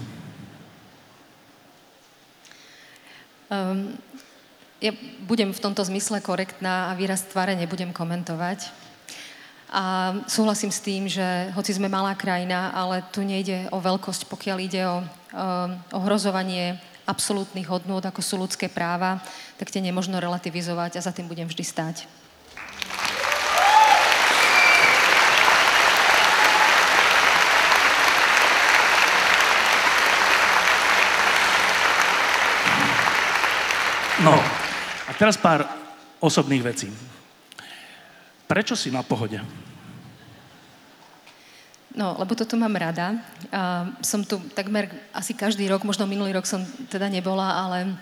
Ja budem v tomto zmysle korektná a výraz tváre nebudem komentovať. A súhlasím s tým, že hoci sme malá krajina, ale tu nejde o veľkosť, pokiaľ ide o ohrozovanie absolútnych hodnôt, ako sú ľudské práva, tak tie nemožno relativizovať a za tým budem vždy stáť. No, a teraz pár osobných vecí. Prečo si na pohode? No, lebo toto mám rada. Som tu takmer asi každý rok, možno minulý rok som teda nebola, ale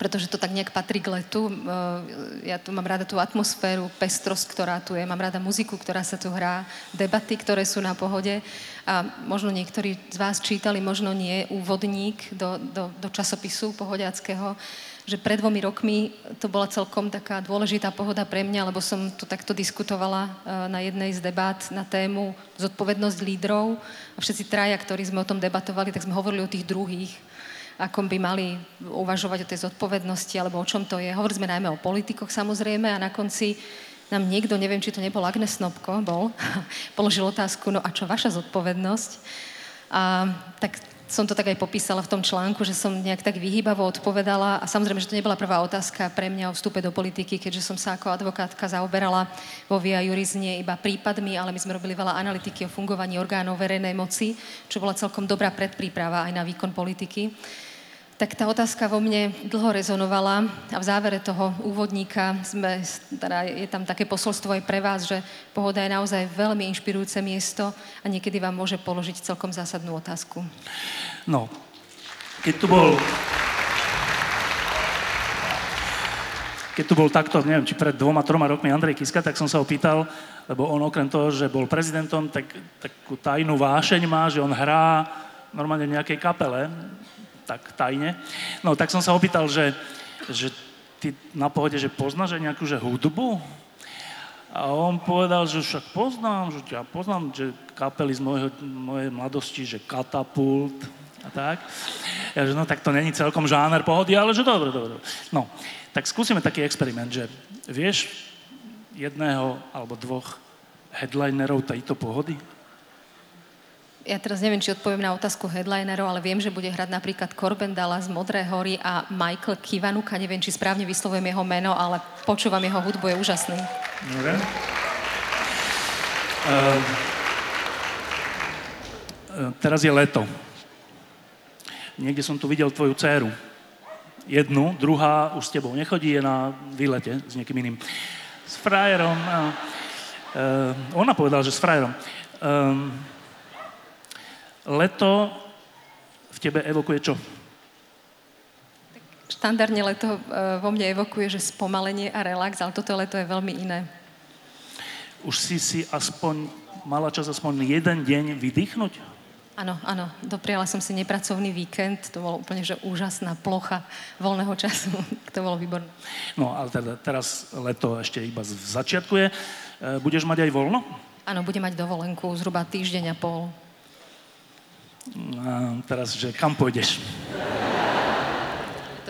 pretože to tak nejak patrí k letu. Ja tu mám rada tú atmosféru, pestrosť, ktorá tu je. Mám rada muziku, ktorá sa tu hrá, debaty, ktoré sú na pohode. A možno niektorí z vás čítali, možno nie, úvodník do časopisu pohodiackého, že pred 2 rokmi to bola celkom taká dôležitá pohoda pre mňa, lebo som to takto diskutovala na jednej z debát na tému zodpovednosť lídrov a všetci traja, ktorí sme o tom debatovali, tak sme hovorili o tých druhých, ako by mali uvažovať o tej zodpovednosti alebo o čom to je. Hovorili sme najmä o politikoch samozrejme a na konci nám niekto, neviem, či to nebol Agnes Snopko, položil otázku, no a čo vaša zodpovednosť? A tak som to tak aj popísala v tom článku, že som nejak tak vyhýbavo odpovedala a samozrejme, že to nebola prvá otázka pre mňa o vstupe do politiky, keďže som sa ako advokátka zaoberala vo via juris nie iba prípadmi, ale my sme robili veľa analytiky o fungovaní orgánov verejnej moci, čo bola celkom dobrá predpríprava aj na výkon politiky. Tak tá otázka vo mne dlho rezonovala a v závere toho úvodníka je tam také posolstvo aj pre vás, že pohoda je naozaj veľmi inšpirujúce miesto a niekedy vám môže položiť celkom zásadnú otázku. No, keď tu bol takto, neviem, či pred 2-3 rokmi Andrej Kiska, tak som sa ho pýtal, lebo on okrem toho, že bol prezidentom, tak takú tajnú vášeň má, že on hrá normálne v nejakej kapele, tak tajne. No, tak som sa opýtal, že ty na pohode, že poznáš aj nejakú hudbu? A on povedal, že však poznám, že ja poznám, že kapely z mojej mladosti, že Katapult a tak. Ja že no, tak to není celkom žáner pohody, ale že dobre. No, tak skúsime taký experiment, že vieš jedného alebo dvoch headlinerov tejto pohody? Ja teraz neviem, či odpoviem na otázku headlinerov, ale viem, že bude hrať napríklad Corben Dalla z Modré hory a Michael Kivanuka. Neviem, či správne vyslovujem jeho meno, ale počúvam jeho hudbu, je úžasný. Dobre. Teraz je leto. Niekde som tu videl tvoju dcéru. Jednu, druhá už s tebou nechodí, je na výlete s niekým iným. S frajerom. Ona povedala, že s frajerom. Leto v tebe evokuje čo? Tak štandardne leto vo mne evokuje, že spomalenie a relax, ale toto leto je veľmi iné. Už si aspoň mala čas aspoň jeden deň vydýchnuť? Áno, áno. Dopriala som si nepracovný víkend. To bolo úplne, že úžasná plocha voľného času. To bolo výborné. No, ale teda teraz leto ešte iba v začiatku je. Budeš mať aj voľno? Áno, budem mať dovolenku zhruba týždeň a pol. A teraz, že kam pôjdeš?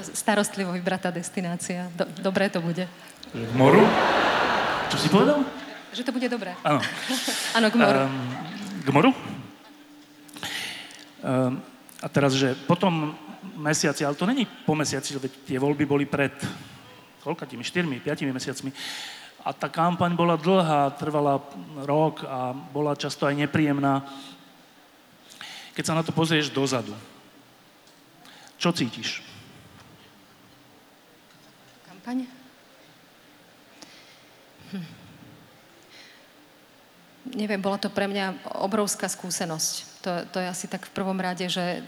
To starostlivo vybratá destinácia. Dobré to bude. K moru? Čo si povedal? Že to bude dobré. Áno. Áno, k moru. K moru? A teraz, že potom mesiaci, ale to není po mesiaci, veď tie voľby boli pred koľkatými, 4-5 mesiacmi. A tá kampaň bola dlhá, trvala rok a bola často aj nepríjemná. Keď sa na to pozrieš dozadu, čo cítiš? Kampaň? Neviem, bola to pre mňa obrovská skúsenosť. To je asi tak v prvom rade, že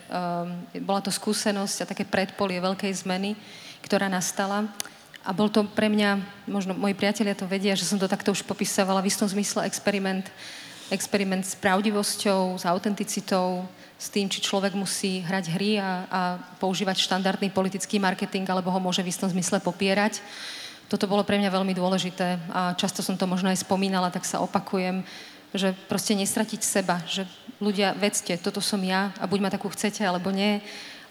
bola to skúsenosť a také predpolie veľkej zmeny, ktorá nastala. A bol to pre mňa, možno moji priatelia to vedia, že som to takto už popisovala, v istom zmysle experiment s pravdivosťou, s autenticitou, s tým, či človek musí hrať hry a používať štandardný politický marketing, alebo ho môže v istom zmysle popierať. Toto bolo pre mňa veľmi dôležité a často som to možno aj spomínala, tak sa opakujem, že proste nestratiť seba, že ľudia, vedzte, toto som ja a buď ma takú chcete, alebo nie.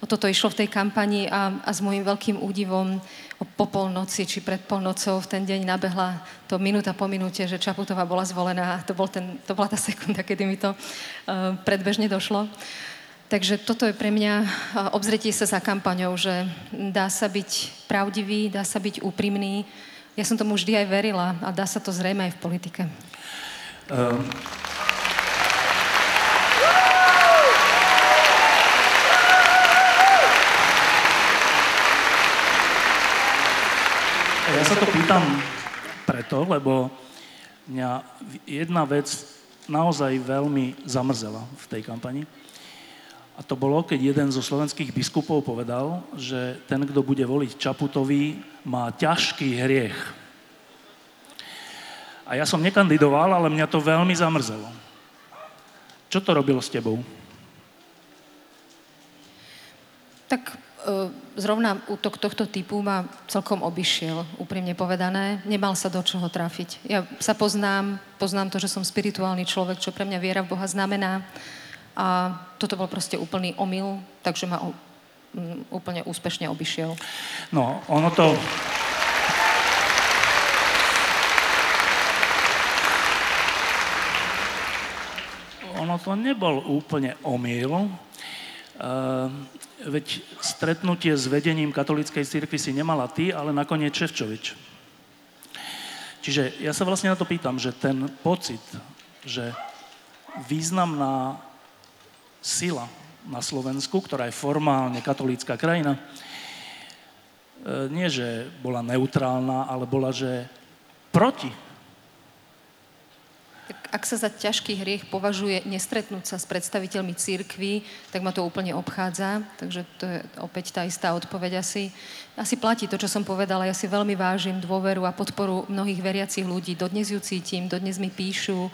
O toto išlo v tej kampani a s môjim veľkým údivom po polnoci či pred polnocou v ten deň nabehla to minúta po minúte, že Čaputová bola zvolená a to bola tá sekunda, kedy mi to predbežne došlo. Takže toto je pre mňa obzretie sa za kampaňou, že dá sa byť pravdivý, dá sa byť úprimný. Ja som tomu vždy aj verila a dá sa to zrejme aj v politike. Ja sa to pýtam preto, lebo mňa jedna vec naozaj veľmi zamrzela v tej kampani. A to bolo, keď jeden zo slovenských biskupov povedal, že ten, kto bude voliť Čaputový, má ťažký hriech. A ja som nekandidoval, ale mňa to veľmi zamrzelo. Čo to robilo s tebou? Tak zrovna útok tohto typu ma celkom obišiel, úprimne povedané. Nemal sa do čoho trafiť. Ja sa poznám to, že som spirituálny človek, čo pre mňa viera v Boha znamená. A toto bol proste úplný omyl, takže ma úplne úspešne obišiel. No, ono to... Ono to nebol úplne omyl. Veď stretnutie s vedením katolíckej cirkvi si nemala ty, ale nakoniec Šefčovič. Čiže ja sa vlastne na to pýtam, že ten pocit, že významná sila na Slovensku, ktorá je formálne katolícka krajina, nie, že bola neutrálna, ale bola, že proti. Tak, ak sa za ťažký hriech považuje nestretnúť sa s predstaviteľmi cirkvi, tak ma to úplne obchádza, takže to je opäť tá istá odpoveď asi. Asi platí to, čo som povedala, ja si veľmi vážim dôveru a podporu mnohých veriacich ľudí, dodnes ju cítim, dodnes mi píšu,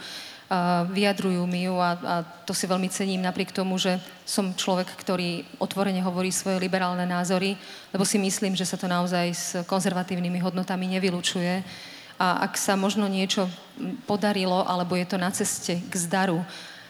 vyjadrujú mi ju a to si veľmi cením napriek tomu, že som človek, ktorý otvorene hovorí svoje liberálne názory, lebo si myslím, že sa to naozaj s konzervatívnymi hodnotami nevylučuje. A ak sa možno niečo podarilo, alebo je to na ceste k zdaru,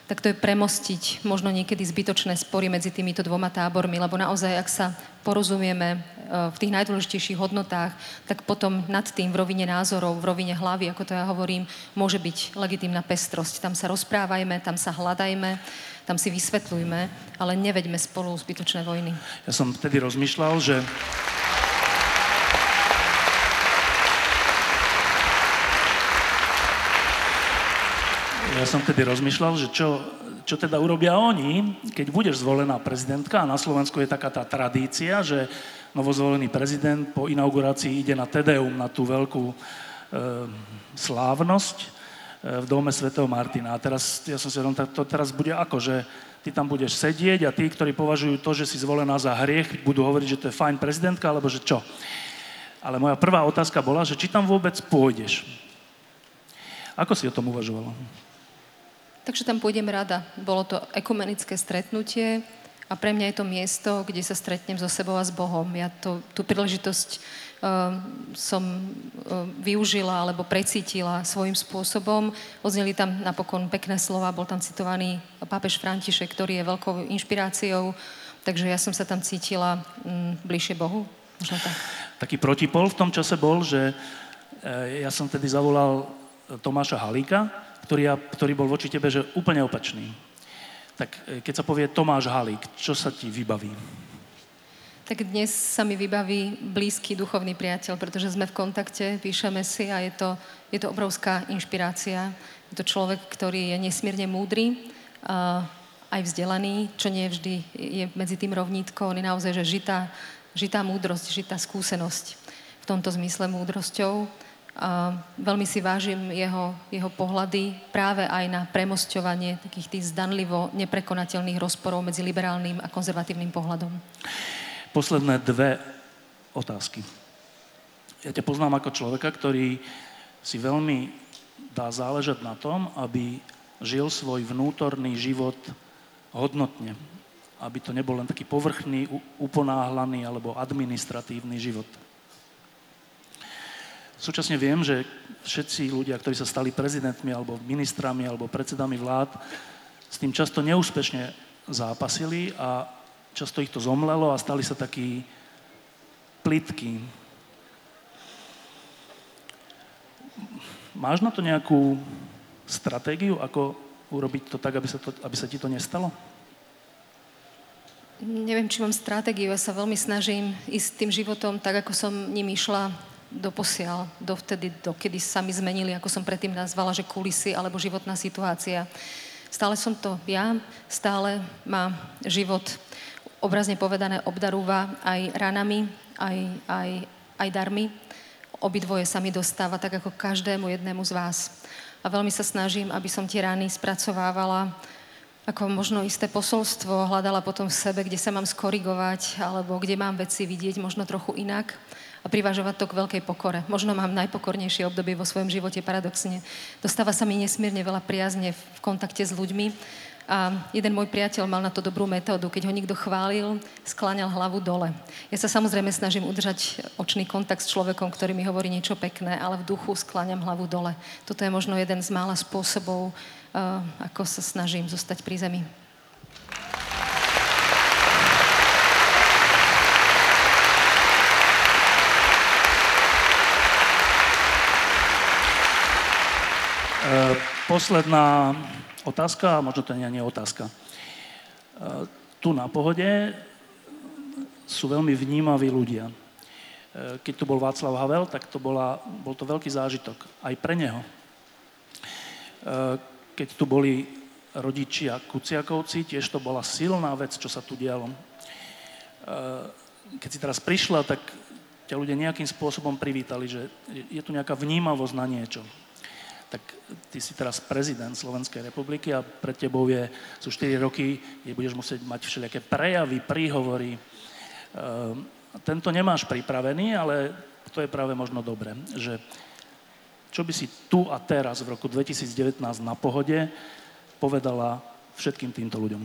tak to je premostiť možno niekedy zbytočné spory medzi týmito dvoma tábormi, lebo naozaj, ak sa porozumieme v tých najdôležitejších hodnotách, tak potom nad tým v rovine názorov, v rovine hlavy, ako to ja hovorím, môže byť legitímna pestrosť. Tam sa rozprávajme, tam sa hľadajme, tam si vysvetľujme, ale neveďme spolu zbytočné vojny. Ja som vtedy rozmýšľal, že... že čo teda urobia oni, keď budeš zvolená prezidentka a na Slovensku je taká tá tradícia, že novozvolený prezident po inaugurácii ide na Tedeum, na tú veľkú slávnosť v dome svätého Martina. A teraz, ja som si vedel, to teraz bude ako, že ty tam budeš sedieť a tí, ktorí považujú to, že si zvolená za hriech, budú hovoriť, že to je fajn prezidentka, alebo že čo. Ale moja prvá otázka bola, že či tam vôbec pôjdeš. Ako si o tom uvažovala? takže tam pôjdem rada. Bolo to ekumenické stretnutie a pre mňa je to miesto, kde sa stretnem so sebou a s Bohom. Ja tú príležitosť som využila alebo precítila svojím spôsobom. Ozneli tam napokon pekné slova, bol tam citovaný pápež František, ktorý je veľkou inšpiráciou, takže ja som sa tam cítila bližšie Bohu. Možno tak. Taký protipol v tom čase bol, že ja som tedy zavolal Tomáša Halíka, ktorý bol voči tebe, že úplne opačný. Tak keď sa povie Tomáš Halík, čo sa ti vybaví? Tak dnes sa mi vybaví blízky duchovný priateľ, pretože sme v kontakte, píšeme si a je to obrovská inšpirácia. Je to človek, ktorý je nesmierne múdry, aj vzdelaný, čo nie vždy je medzi tým rovnítko. On je naozaj, že žitá múdrosť, žitá skúsenosť. V tomto zmysle múdrosťou. A veľmi si vážim jeho pohľady práve aj na premosťovanie takých tých zdanlivo neprekonateľných rozporov medzi liberálnym a konzervatívnym pohľadom. Posledné dve otázky. Ja ťa poznám ako človeka, ktorý si veľmi dá záležať na tom, aby žil svoj vnútorný život hodnotne. Aby to nebol len taký povrchný, uponáhlaný alebo administratívny život. Súčasne viem, že všetci ľudia, ktorí sa stali prezidentmi, alebo ministrami, alebo predsedami vlád, s tým často neúspešne zápasili a často ich to zomlelo a stali sa takí plytkí. Máš na to nejakú stratégiu, ako urobiť to tak, aby sa ti to nestalo? Neviem, či mám stratégiu. Ja sa veľmi snažím ísť tým životom tak, ako som ním išla doposiaľ, dovtedy, dokedy sa mi zmenili, ako som predtým nazvala, že kulisy alebo životná situácia. Stále som to ja, stále ma život, obrazne povedané, obdarúva aj ranami, aj darmi. Obidvoje sa mi dostáva, tak ako každému jednému z vás. A veľmi sa snažím, aby som tie rany spracovávala ako možno isté posolstvo, hľadala potom v sebe, kde sa mám skorigovať, alebo kde mám veci vidieť možno trochu inak a privážovať to k veľkej pokore. Možno mám najpokornejšie obdobie vo svojom živote, paradoxne. Dostáva sa mi nesmierne veľa priazne v kontakte s ľuďmi a jeden môj priateľ mal na to dobrú metódu. Keď ho niekto chválil, skláňal hlavu dole. Ja sa samozrejme snažím udržať očný kontakt s človekom, ktorý mi hovorí niečo pekné, ale v duchu skláňam hlavu dole. Toto je možno jeden z mála spôsobov, ako sa snažím zostať pri zemi. Posledná otázka, možno to nie je otázka. Tu na Pohode sú veľmi vnímaví ľudia. Keď tu bol Václav Havel, tak bol to veľký zážitok. Aj pre neho. Keď tu boli rodičia Kuciakovci, tiež to bola silná vec, čo sa tu dialo. Keď si teraz prišla, tak ťa ľudia nejakým spôsobom privítali, že je tu nejaká vnímavosť na niečo. Tak ty si teraz prezident Slovenskej republiky a pred tebou sú 4 roky, kde budeš musieť mať všelijaké prejavy, príhovory. Tento nemáš pripravený, ale to je práve možno dobré, že čo by si tu a teraz v roku 2019 na Pohode povedala všetkým týmto ľuďom?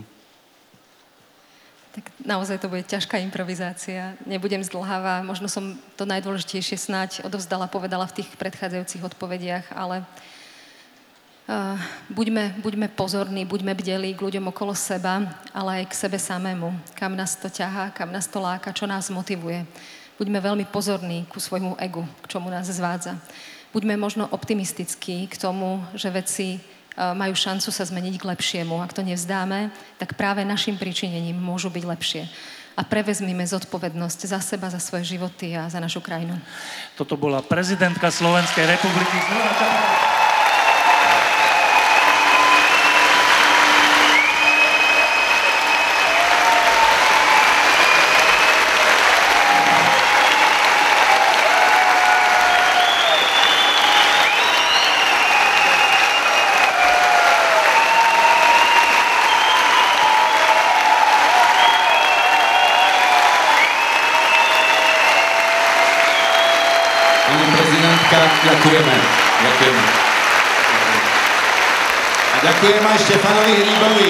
Tak naozaj to bude ťažká improvizácia. Nebudem zdlhavá. Možno som to najdôležitejšie snáď odovzdala, povedala v tých predchádzajúcich odpovediach, ale buďme pozorní, buďme bdelí k ľuďom okolo seba, ale aj k sebe samému. Kam nás to ťahá, kam nás to láka, čo nás motivuje. Buďme veľmi pozorní ku svojmu egu, k čomu nás zvádza. Buďme možno optimistickí k tomu, že veci majú šancu sa zmeniť k lepšiemu. Ak to nevzdáme, tak práve našim pričinením môžu byť lepšie. A prevezmime zodpovednosť za seba, za svoje životy a za našu krajinu. Toto bola prezidentka Slovenskej republiky. Ďakujeme. Ďakujem aj Štefanovi Hríbovi.